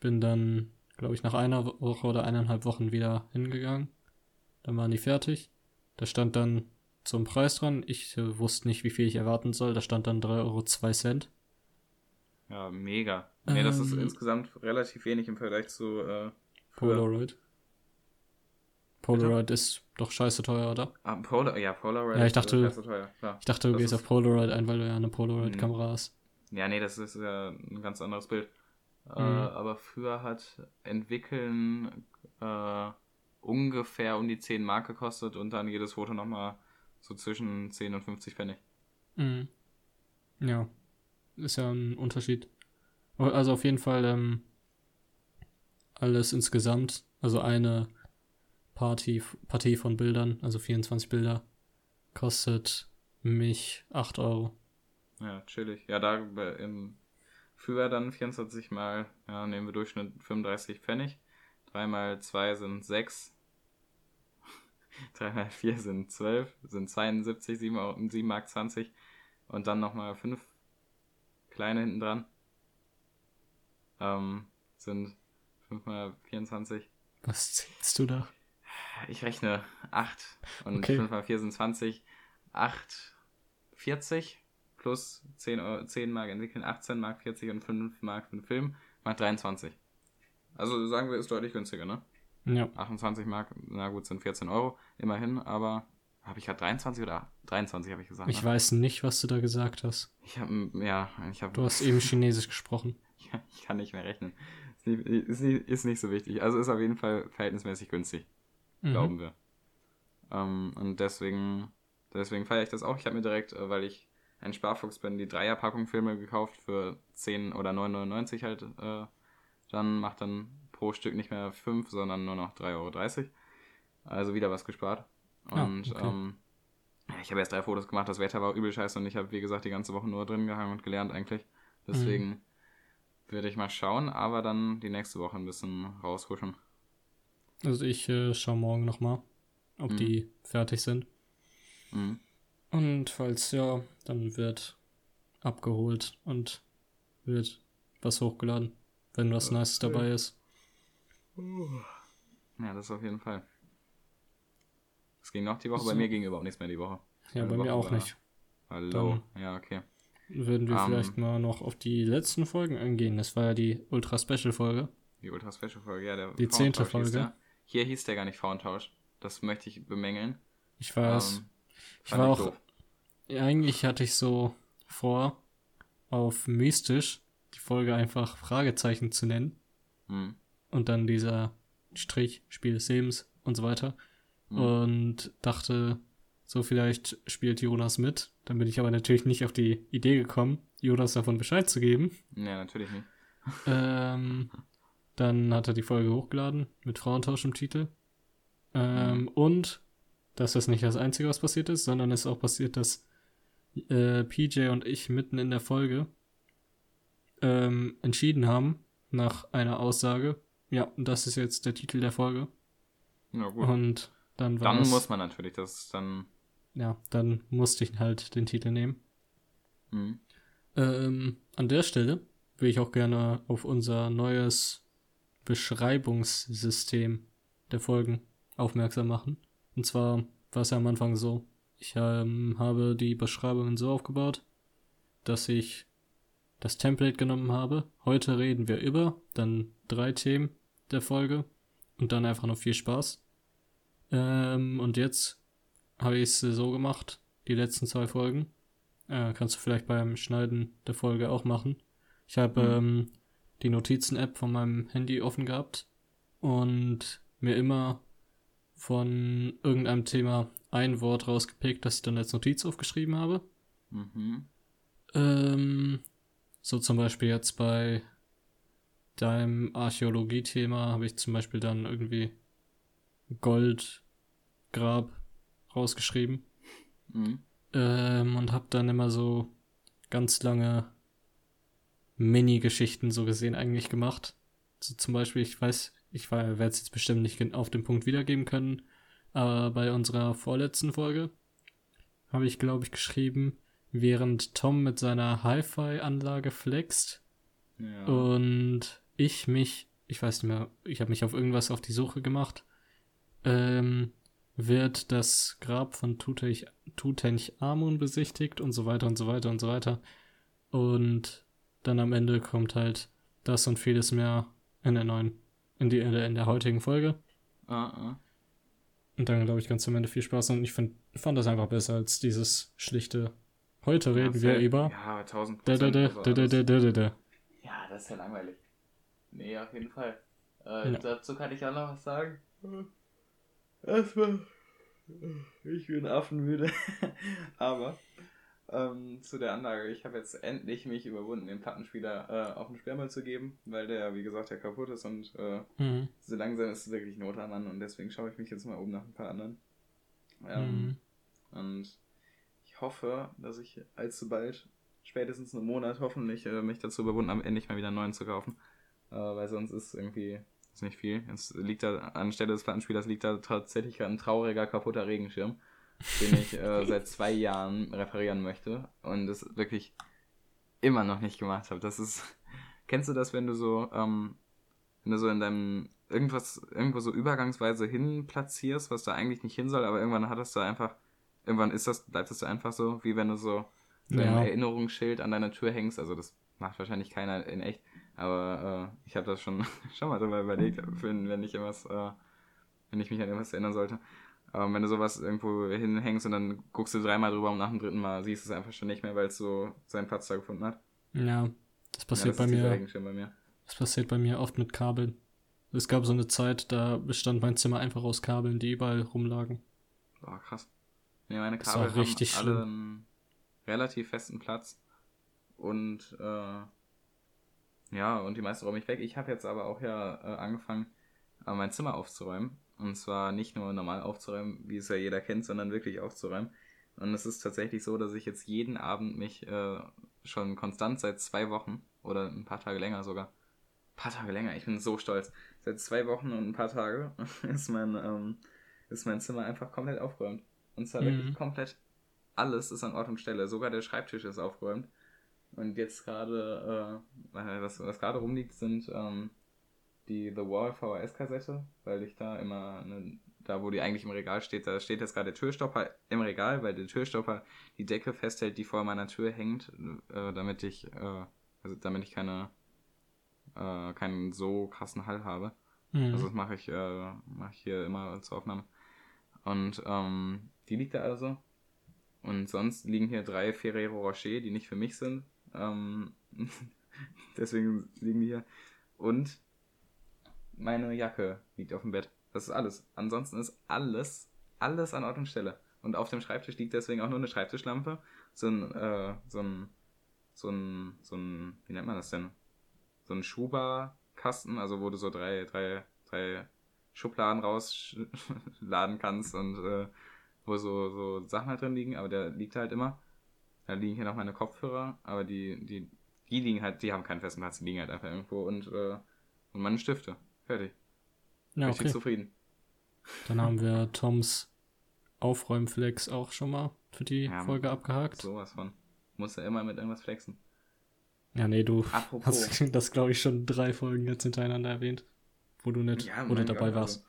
bin dann, glaube ich, nach einer Woche oder 1,5 Wochen wieder hingegangen. Dann waren die fertig. Da stand dann so ein Preis dran. Ich wusste nicht, wie viel ich erwarten soll. Da stand dann 3,02 €. Ja, mega. Nee, das ist insgesamt relativ wenig im Vergleich zu Polaroid. Polaroid ist doch scheiße teuer, oder? Polaroid. Ja, ich dachte, ist scheiße teuer. Klar. Ich dachte, du gehst auf Polaroid ein, weil du ja eine Polaroid-Kamera hast. Ja, nee, das ist ja ein ganz anderes Bild. Aber früher hat entwickeln ungefähr um die 10 Mark gekostet und dann jedes Foto nochmal so zwischen 10 und 50 Pfennig. Ja, ist ja ein Unterschied. Also auf jeden Fall alles insgesamt, also eine Partie von Bildern, also 24 Bilder, kostet mich 8 €. Ja, chillig. Ja, da früher dann 24 mal, ja, nehmen wir Durchschnitt 35 Pfennig. 3 mal 2 sind 6. 3 mal 4 sind 12, sind 72, 7,20 Mark. Und dann nochmal 5 kleine hinten dran. Sind 5 mal 24. Was zählst du da? Ich rechne 8 und okay. 5 mal 4 sind 20. 8, 40 plus 10 Mark entwickeln, 18 Mark 40 und 5 Mark für den Film macht 23. Also sagen wir, ist deutlich günstiger, ne? Ja. 28 Mark, na gut, sind 14 Euro, immerhin, aber habe ich gerade 23 oder 23 habe ich gesagt. Ich weiß nicht, was du da gesagt hast. Du hast eben Chinesisch gesprochen. Ja, ich kann nicht mehr rechnen. Ist nicht so wichtig. Also ist auf jeden Fall verhältnismäßig günstig, glauben wir. Und deswegen feiere ich das auch. Ich habe mir direkt, weil ich ein Sparfuchs bin, die 3er-Packung Filme gekauft für 10 oder 9,99 halt. Dann macht dann pro Stück nicht mehr 5, sondern nur noch 3,30 Euro. Also wieder was gespart. Und okay. Ich habe erst 3 Fotos gemacht, das Wetter war übel scheiße und ich habe, wie gesagt, die ganze Woche nur drin gehangen und gelernt eigentlich. Deswegen würde ich mal schauen, aber dann die nächste Woche ein bisschen raushuschen. Also ich schaue morgen nochmal, ob die fertig sind. Und falls ja, dann wird abgeholt und wird was hochgeladen, wenn was Nices dabei ist. Ja, das auf jeden Fall. Es ging noch die Woche, so. Bei mir ging überhaupt nichts mehr die Woche. Ja, bei mir auch nicht. Hallo, dann ja, okay. Würden wir vielleicht mal noch auf die letzten Folgen eingehen. Das war ja die Ultra-Special-Folge. Die Ultra-Special-Folge, ja. Die 10. Folge. Hier hieß der gar nicht Frauentausch. Das möchte ich bemängeln. Ich weiß. Ich war auch... Doof. Eigentlich hatte ich so vor, auf Mystisch die Folge einfach Fragezeichen zu nennen. Und dann dieser Strich, Spiel des Lebens und so weiter. Und dachte... So, vielleicht spielt Jonas mit. Dann bin ich aber natürlich nicht auf die Idee gekommen, Jonas davon Bescheid zu geben. Ja, natürlich nicht. Dann hat er die Folge hochgeladen, mit Frauentausch im Titel. Und, dass das nicht das Einzige, was passiert ist, sondern es ist auch passiert, dass PJ und ich mitten in der Folge entschieden haben, nach einer Aussage, ja, das ist jetzt der Titel der Folge. Na gut. Und dann war das, muss man natürlich das dann... Ja, dann musste ich halt den Titel nehmen. An der Stelle will ich auch gerne auf unser neues Beschreibungssystem der Folgen aufmerksam machen. Und zwar war es ja am Anfang so, ich habe die Beschreibungen so aufgebaut, dass ich das Template genommen habe. Heute reden wir über, dann 3 Themen der Folge und dann einfach noch viel Spaß. Und jetzt habe ich es so gemacht, die letzten 2 Folgen. Kannst du vielleicht beim Schneiden der Folge auch machen. Ich habe die Notizen-App von meinem Handy offen gehabt und mir immer von irgendeinem Thema ein Wort rausgepickt, das ich dann als Notiz aufgeschrieben habe. So zum Beispiel jetzt bei deinem Archäologie-Thema habe ich zum Beispiel dann irgendwie Goldgrab rausgeschrieben. Und hab dann immer so ganz lange Mini-Geschichten so gesehen eigentlich gemacht. So zum Beispiel, ich werde es jetzt bestimmt nicht auf den Punkt wiedergeben können, aber bei unserer vorletzten Folge habe ich, glaube ich, geschrieben, während Tom mit seiner Hi-Fi-Anlage flext und ich habe mich auf irgendwas auf die Suche gemacht, wird das Grab von Tutanchamun besichtigt und so weiter und so weiter und so weiter. Und dann am Ende kommt halt das und vieles mehr in der heutigen Folge. Und dann, glaube ich, ganz am Ende viel Spaß. Und ich fand das einfach besser als dieses schlichte heute reden wir über. Ja, 1000%. Ja, das ist ja langweilig. Nee, auf jeden Fall. Dazu kann ich auch noch was sagen. Erstmal, ich bin affenmüde, aber zu der Anlage, ich habe jetzt endlich mich überwunden, den Plattenspieler auf den Sperrmüll zu geben, weil der, wie gesagt, der kaputt ist und so langsam ist es wirklich Not am Mann und deswegen schaue ich mich jetzt mal oben nach ein paar anderen. Und ich hoffe, dass ich allzu bald, spätestens einen Monat hoffentlich, mich dazu überwunden habe, endlich mal wieder einen neuen zu kaufen, weil sonst ist irgendwie... Ist nicht viel. Es liegt da, anstelle des Plattenspielers, liegt da tatsächlich ein trauriger, kaputter Regenschirm, den ich seit 2 Jahren reparieren möchte und das wirklich immer noch nicht gemacht habe. Das ist, kennst du das, wenn du so, in deinem irgendwo so übergangsweise hin platzierst, was da eigentlich nicht hin soll, aber bleibt das da einfach so, wie wenn du so ein Erinnerungsschild an deiner Tür hängst. Also das macht wahrscheinlich keiner in echt, aber ich habe das schon mal darüber überlegt, wenn ich mich an irgendwas erinnern sollte. Wenn du sowas irgendwo hinhängst und dann guckst du 3-mal drüber und nach dem 3. Mal siehst du es einfach schon nicht mehr, weil es so seinen Platz da gefunden hat. Ja, das passiert bei mir. Das passiert bei mir oft mit Kabeln. Es gab so eine Zeit, da bestand mein Zimmer einfach aus Kabeln, die überall rumlagen. Boah, krass. Nee, meine Kabel haben alle einen relativ festen Platz und und die meisten räume ich weg. Ich habe jetzt aber auch angefangen, mein Zimmer aufzuräumen. Und zwar nicht nur normal aufzuräumen, wie es ja jeder kennt, sondern wirklich aufzuräumen. Und es ist tatsächlich so, dass ich jetzt jeden Abend mich schon konstant seit 2 Wochen oder ein paar Tage länger sogar. Ich bin so stolz. Seit 2 Wochen und ein paar Tage ist mein Zimmer einfach komplett aufgeräumt. Und zwar wirklich komplett alles ist an Ort und Stelle. Sogar der Schreibtisch ist aufgeräumt. Und jetzt gerade, was gerade rumliegt, sind die The Wall VHS-Kassette, weil ich da immer, da wo die eigentlich im Regal steht, da steht jetzt gerade der Türstopper im Regal, weil der Türstopper die Decke festhält, die vor meiner Tür hängt, damit ich keinen so krassen Hall habe. Mhm. Also das mache ich hier immer zur Aufnahme. Und die liegt da also. Und sonst liegen hier 3 Ferrero Rocher, die nicht für mich sind. Deswegen liegen die hier. Und meine Jacke liegt auf dem Bett. Das ist alles. Ansonsten ist alles an Ort und Stelle. Und auf dem Schreibtisch liegt deswegen auch nur eine Schreibtischlampe. So ein, wie nennt man das denn? So ein Schuberkasten, also wo du so drei Schubladen rausladen kannst und wo so Sachen halt drin liegen, aber der liegt halt immer. Da liegen hier noch meine Kopfhörer, aber die liegen halt, die haben keinen festen Platz, die liegen halt einfach irgendwo und meine Stifte. Fertig. Ja, okay. Richtig zufrieden. Dann haben wir Toms Aufräumflex auch schon mal für die Folge abgehakt. Sowas von. Muss ja immer mit irgendwas flexen. Ja, nee, du Apropos. Hast das, glaube ich, schon 3 Folgen jetzt hintereinander erwähnt, wo du nicht dabei warst. Also,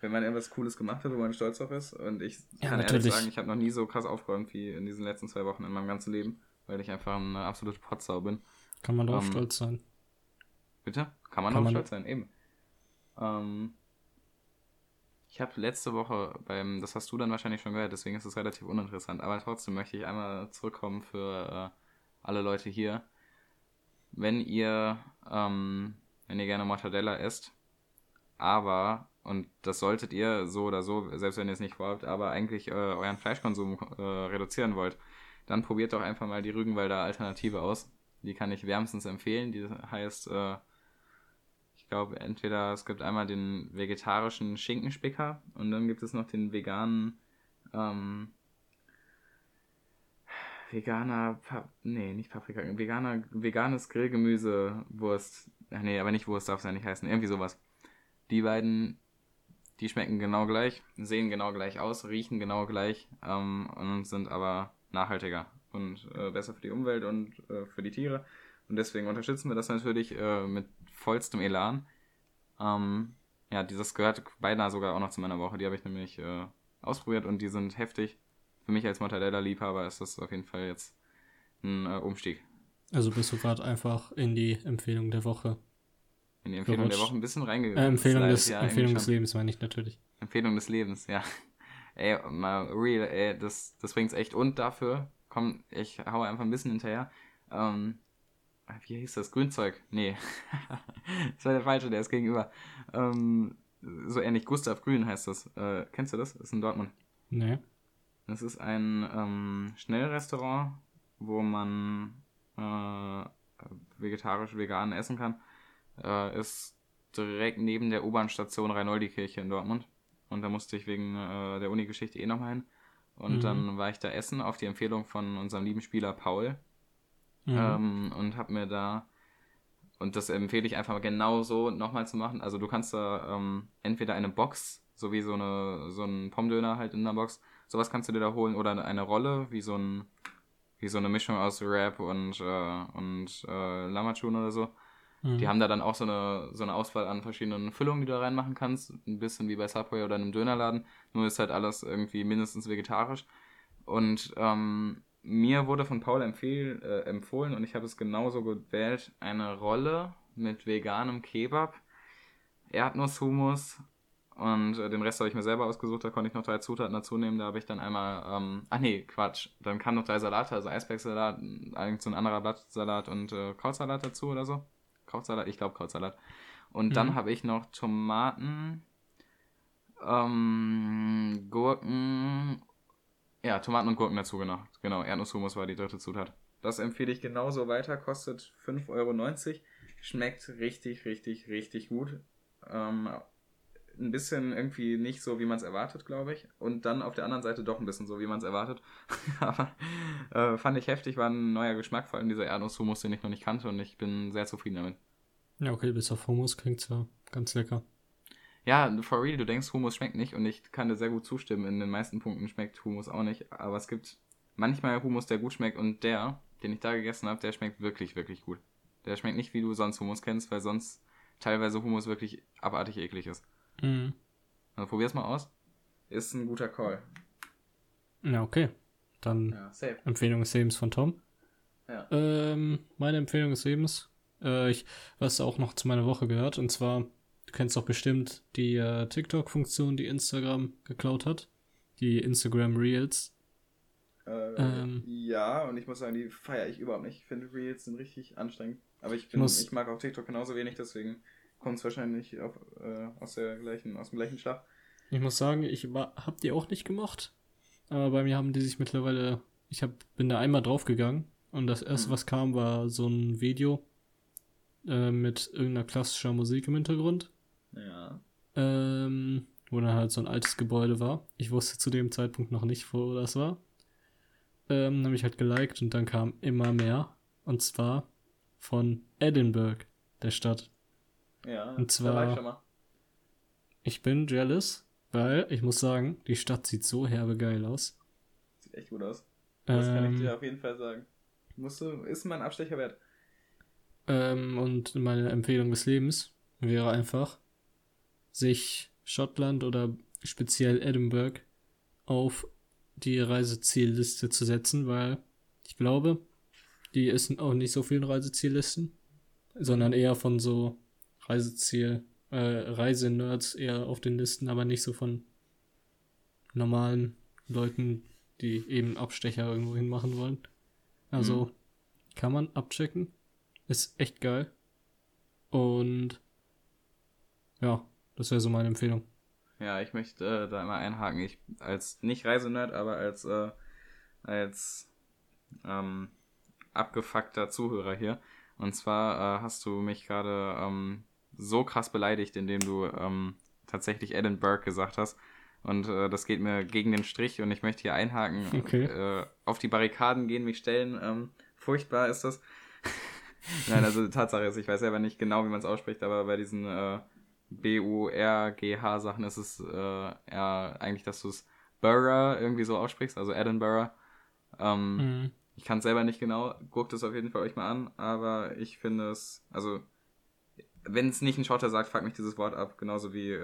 wenn man irgendwas Cooles gemacht hat, wo man stolz drauf ist, und ich kann ehrlich sagen, ich habe noch nie so krass aufgeräumt wie in diesen letzten 2 Wochen in meinem ganzen Leben, weil ich einfach eine absolute Potsau bin. Kann man darauf stolz sein. Bitte? Kann man darauf stolz sein, eben. Ich habe letzte Woche das hast du dann wahrscheinlich schon gehört, deswegen ist es relativ uninteressant, aber trotzdem möchte ich einmal zurückkommen für alle Leute hier. Wenn ihr gerne Mortadella esst, aber, und das solltet ihr so oder so, selbst wenn ihr es nicht vorhabt, aber eigentlich euren Fleischkonsum reduzieren wollt, dann probiert doch einfach mal die Rügenwalder Alternative aus. Die kann ich wärmstens empfehlen. Die heißt, ich glaube, entweder es gibt einmal den vegetarischen Schinkenspicker und dann gibt es noch den veganen, veganes Grillgemüsewurst. Nee, aber nicht Wurst, darf es ja nicht heißen. Irgendwie sowas. Die beiden, die schmecken genau gleich, sehen genau gleich aus, riechen genau gleich und sind aber nachhaltiger und besser für die Umwelt und für die Tiere. Und deswegen unterstützen wir das natürlich mit vollstem Elan. Dieses gehört beinahe sogar auch noch zu meiner Woche. Die habe ich nämlich ausprobiert und die sind heftig. Für mich als Mortadella-Liebhaber ist das auf jeden Fall jetzt ein Umstieg. Also bist du gerade einfach in die Empfehlung der Woche. In die Empfehlung der Woche ein bisschen reingegangen. Empfehlung des Lebens meine ich natürlich. Empfehlung des Lebens, ja. Ey, mal real, das bringt's echt. Und dafür, komm, ich hau einfach ein bisschen hinterher. Wie hieß das? Grünzeug? Nee. Das war der falsche, der ist gegenüber. So ähnlich, Gustav Grün heißt das. Kennst du das? Das ist in Dortmund. Nee. Das ist ein Schnellrestaurant, wo man vegetarisch-vegan essen kann. Ist direkt neben der U-Bahn-Station Reinoldikirche in Dortmund. Und da musste ich wegen der Uni-Geschichte nochmal hin. Und dann war ich da essen auf die Empfehlung von unserem lieben Spieler Paul. Und habe mir da Und das empfehle ich einfach genau so nochmal zu machen. Also du kannst da entweder eine Box, so wie so ein Pommdöner halt in einer Box, sowas kannst du dir da holen, oder eine Rolle, wie so eine Mischung aus Rap und Lamachun oder so. Mhm. Die haben da dann auch so eine Auswahl an verschiedenen Füllungen, die du da reinmachen kannst. Ein bisschen wie bei Subway oder einem Dönerladen. Nur ist halt alles irgendwie mindestens vegetarisch. Und mir wurde von Paul empfohlen, und ich habe es genauso gewählt, eine Rolle mit veganem Kebab, Erdnusshumus und den Rest habe ich mir selber ausgesucht, da konnte ich noch 3 Zutaten dazu nehmen, da habe ich dann einmal, dann kamen noch 3 Salate, also Eisbergsalat, eigentlich so ein anderer Blattsalat und Krautsalat dazu oder so. Krautsalat. Und dann habe ich noch Tomaten, Gurken, ja, Tomaten und Gurken dazu, genau. Erdnusshumus war die 3. Zutat. Das empfehle ich genauso weiter, kostet 5,90 Euro, schmeckt richtig, richtig, richtig gut. Ein bisschen irgendwie nicht so, wie man es erwartet, glaube ich. Und dann auf der anderen Seite doch ein bisschen so, wie man es erwartet. Aber fand ich heftig, war ein neuer Geschmack, vor allem dieser Erdnusshumus, den ich noch nicht kannte, und ich bin sehr zufrieden damit. Ja, okay, bis auf Hummus klingt ja ganz lecker. Ja, for real, du denkst, Hummus schmeckt nicht, und ich kann dir sehr gut zustimmen, in den meisten Punkten schmeckt Hummus auch nicht, aber es gibt manchmal Hummus, der gut schmeckt, und der, den ich da gegessen habe, der schmeckt wirklich, wirklich gut. Der schmeckt nicht, wie du sonst Hummus kennst, weil sonst teilweise Hummus wirklich abartig eklig ist. Mhm. Also probier's mal aus. Ist ein guter Call. Ja, okay. Dann ja, Empfehlung des Lebens von Tom. Ja. Meine Empfehlung des Lebens, ich was auch noch zu meiner Woche gehört, und zwar... Du kennst doch bestimmt die TikTok-Funktion, die Instagram geklaut hat. Die Instagram Reels. Ja, und ich muss sagen, die feiere ich überhaupt nicht. Ich finde, Reels sind richtig anstrengend. Aber ich mag auch TikTok genauso wenig, deswegen kommt es wahrscheinlich aus dem gleichen Schlag. Ich muss sagen, ich habe die auch nicht gemocht. Aber bei mir haben die sich mittlerweile... bin da einmal draufgegangen, und das erste, was kam, war so ein Video... mit irgendeiner klassischer Musik im Hintergrund. Ja. Wo dann halt so ein altes Gebäude war. Ich wusste zu dem Zeitpunkt noch nicht, wo das war. Habe ich halt geliked, und dann kam immer mehr. Und zwar von Edinburgh, der Stadt. Ja, und zwar, da war ich schon mal. Ich bin jealous, weil ich muss sagen, die Stadt sieht so herbe geil aus. Sieht echt gut aus. Das kann ich dir auf jeden Fall sagen. Ist mal ein Abstecher wert. Und meine Empfehlung des Lebens wäre einfach, sich Schottland oder speziell Edinburgh auf die Reisezielliste zu setzen, weil ich glaube, die ist auch nicht so vielen Reiseziellisten, sondern eher von so Reisenerds eher auf den Listen, aber nicht so von normalen Leuten, die eben Abstecher irgendwo hin machen wollen. Also kann man abchecken. Ist echt geil. Und ja, das wäre so meine Empfehlung. Ja, ich möchte da einmal einhaken. Ich als nicht Reisenerd, aber als abgefuckter Zuhörer hier. Und zwar hast du mich gerade so krass beleidigt, indem du tatsächlich Edinburgh gesagt hast. Und das geht mir gegen den Strich, und ich möchte hier einhaken. Okay. Auf die Barrikaden gehen, mich stellen. Furchtbar ist das. Nein, also Tatsache ist, ich weiß selber nicht genau, wie man es ausspricht, aber bei diesen B-U-R-G-H-Sachen ist es eher eigentlich, dass du es Burger irgendwie so aussprichst, also Edinburgh. Ich kann es selber nicht genau, guckt es auf jeden Fall euch mal an, aber ich finde es, also wenn es nicht ein Schotter sagt, fuck mich dieses Wort ab, genauso wie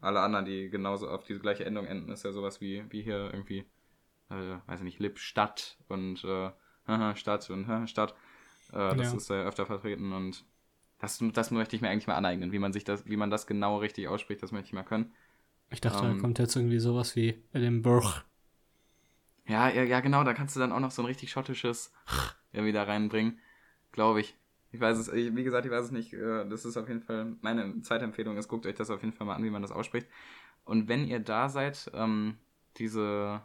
alle anderen, die genauso auf diese gleiche Endung enden, ist ja sowas wie hier irgendwie, weiß ich nicht, Lippstadt und Stadt und Stadt. Das ist öfter vertreten, und das möchte ich mir eigentlich mal aneignen, wie man das genau richtig ausspricht, das möchte ich mal können. Ich dachte, da kommt jetzt irgendwie sowas wie Edinburgh. Ja, genau, da kannst du dann auch noch so ein richtig schottisches irgendwie da reinbringen, glaube ich. Ich weiß es nicht, das ist auf jeden Fall meine zweite Empfehlung, ist, guckt euch das auf jeden Fall mal an, wie man das ausspricht. Und wenn ihr da seid, diese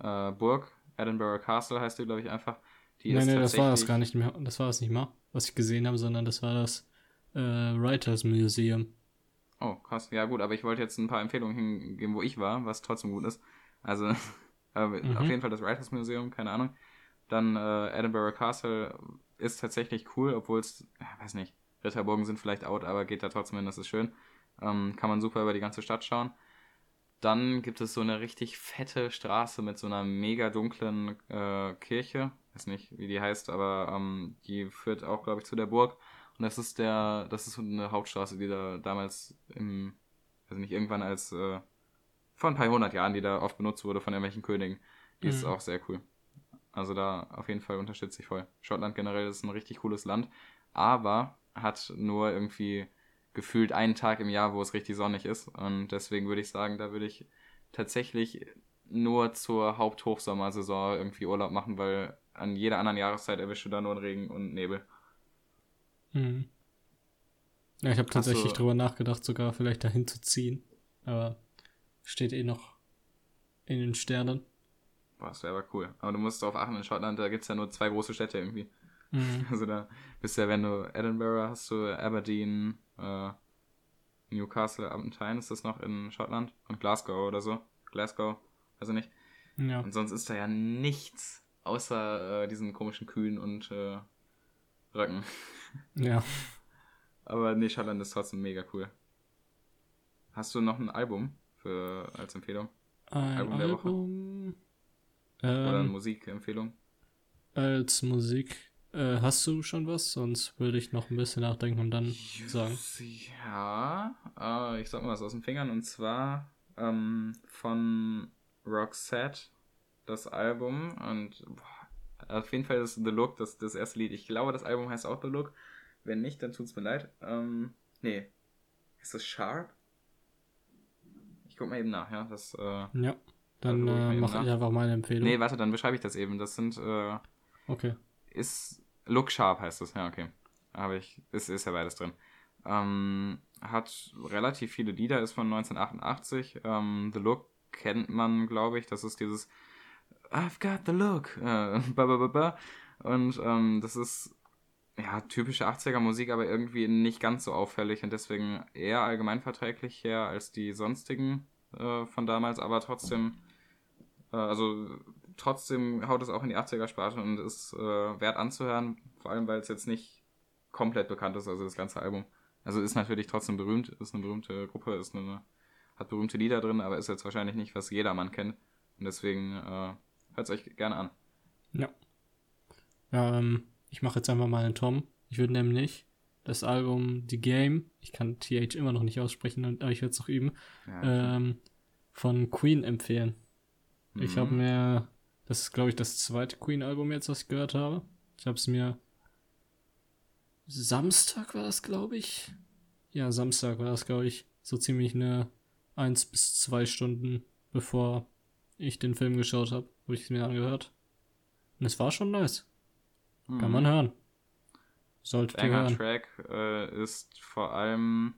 Burg, Edinburgh Castle heißt die, glaube ich, einfach. Nein, das war das gar nicht mehr. Das war es nicht mal, was ich gesehen habe, sondern das war das Writers Museum. Oh, krass. Ja, gut, aber ich wollte jetzt ein paar Empfehlungen hingeben, wo ich war, was trotzdem gut ist. Also, auf jeden Fall das Writers Museum, keine Ahnung. Dann Edinburgh Castle ist tatsächlich cool, obwohl es, weiß nicht, Ritterburgen sind vielleicht out, aber geht da trotzdem hin, das ist schön. Kann man super über die ganze Stadt schauen. Dann gibt es so eine richtig fette Straße mit so einer mega dunklen Kirche. Ich weiß nicht, wie die heißt, aber die führt auch, glaube ich, zu der Burg. Und das ist eine Hauptstraße, die da damals vor ein paar hundert Jahren, die da oft benutzt wurde von irgendwelchen Königen. Die ist auch sehr cool. Also da auf jeden Fall unterstütze ich voll. Schottland generell ist ein richtig cooles Land, aber hat nur irgendwie gefühlt einen Tag im Jahr, wo es richtig sonnig ist. Und deswegen würde ich sagen, da würde ich tatsächlich nur zur Haupthochsommersaison irgendwie Urlaub machen, weil an jeder anderen Jahreszeit erwischst du da nur Regen und Nebel. Mhm. Ja, ich habe tatsächlich drüber nachgedacht, sogar vielleicht dahin zu ziehen. Aber steht noch in den Sternen. Boah, das wäre aber cool. Aber du musst darauf achten, in Schottland, da gibt es ja nur 2 große Städte irgendwie. Mhm. Also da bist du ja, wenn du Edinburgh hast, du Aberdeen, Newcastle upon Tyne ist das noch in Schottland und Glasgow oder so. Glasgow, also nicht. Ja. Und sonst ist da ja nichts außer diesen komischen Kühen und Röcken. Ja. Aber nee, Schottland ist trotzdem mega cool. Hast du noch ein Album als Empfehlung? Album der Woche? Oder eine Musikempfehlung? Als Musik hast du schon was? Sonst würde ich noch ein bisschen nachdenken und dann sagen. Ja, ich sag mal was aus den Fingern. Und zwar von Roxette das Album. Und auf jeden Fall ist The Look das erste Lied. Ich glaube, das Album heißt auch The Look. Wenn nicht, dann tut's mir leid. Nee. Ist das Sharp? Ich guck mal eben nach, ja. Ja. Dann mache ich einfach meine Empfehlung. Nee, warte, dann beschreibe ich das eben. Das sind... okay. Ist... Look Sharp heißt das, ja, okay. Aber ist ja beides drin. Hat relativ viele Lieder, ist von 1988. The Look kennt man, glaube ich. Das ist dieses... I've got the look. Und das ist... Ja, typische 80er-Musik, aber irgendwie nicht ganz so auffällig und deswegen eher allgemeinverträglich her als die sonstigen von damals, aber trotzdem haut es auch in die 80er-Sparte und ist wert anzuhören, vor allem, weil es jetzt nicht komplett bekannt ist, also das ganze Album. Also ist natürlich trotzdem berühmt, ist eine berühmte Gruppe, hat berühmte Lieder drin, aber ist jetzt wahrscheinlich nicht, was jedermann kennt und deswegen hört es euch gerne an. Ja. Ich mache jetzt einfach mal einen Tom. Ich würde nämlich das Album The Game, ich kann TH immer noch nicht aussprechen, aber ich werde es noch üben, ja, von Queen empfehlen. Mhm. Ich habe mir, das ist glaube ich das zweite Queen-Album jetzt, was ich gehört habe. Ich habe es mir Samstag war das, glaube ich. Ja, Samstag war das, glaube ich. So ziemlich eine 1 bis 2 Stunden, bevor ich den Film geschaut habe, wo ich es mir angehört. Und es war schon nice. Kann man hören. Sollte hören. Der Track ist vor allem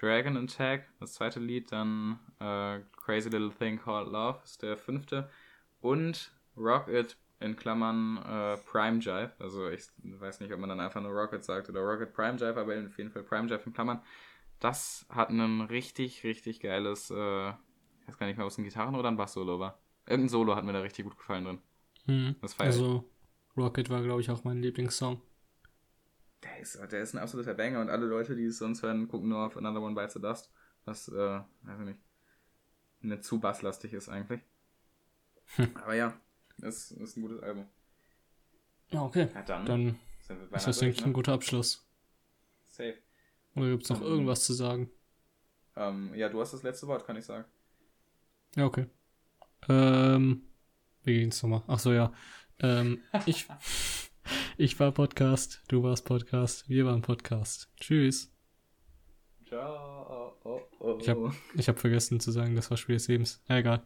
Dragon Attack, das zweite Lied, dann Crazy Little Thing Called Love ist der 5. und Rocket in Klammern Prime Jive, also ich weiß nicht, ob man dann einfach nur Rocket sagt oder Rocket Prime Jive, aber auf jeden Fall Prime Jive in Klammern. Das hat ein richtig, richtig geiles, ich weiß gar nicht mehr, ob es ein Gitarren- oder ein Bass-Solo war. Irgendein Solo hat mir da richtig gut gefallen drin. Das feiert. Also Rocket war, glaube ich, auch mein Lieblingssong. Der ist ein absoluter Banger und alle Leute, die es sonst hören, gucken nur auf Another One Bites the Dust, was, weiß ich nicht zu basslastig ist eigentlich. Aber ja, das ist ein gutes Album. Ja, okay. Ja, dann ist das eigentlich ein guter Abschluss. Safe. Oder gibt es noch irgendwas zu sagen? Ja, du hast das letzte Wort, kann ich sagen. Ja, okay. Wie geht's nochmal? Achso, ja. Ich war Podcast, du warst Podcast, wir waren Podcast. Tschüss. Ciao. Ich hab vergessen zu sagen, das war Spiel des Lebens. Egal.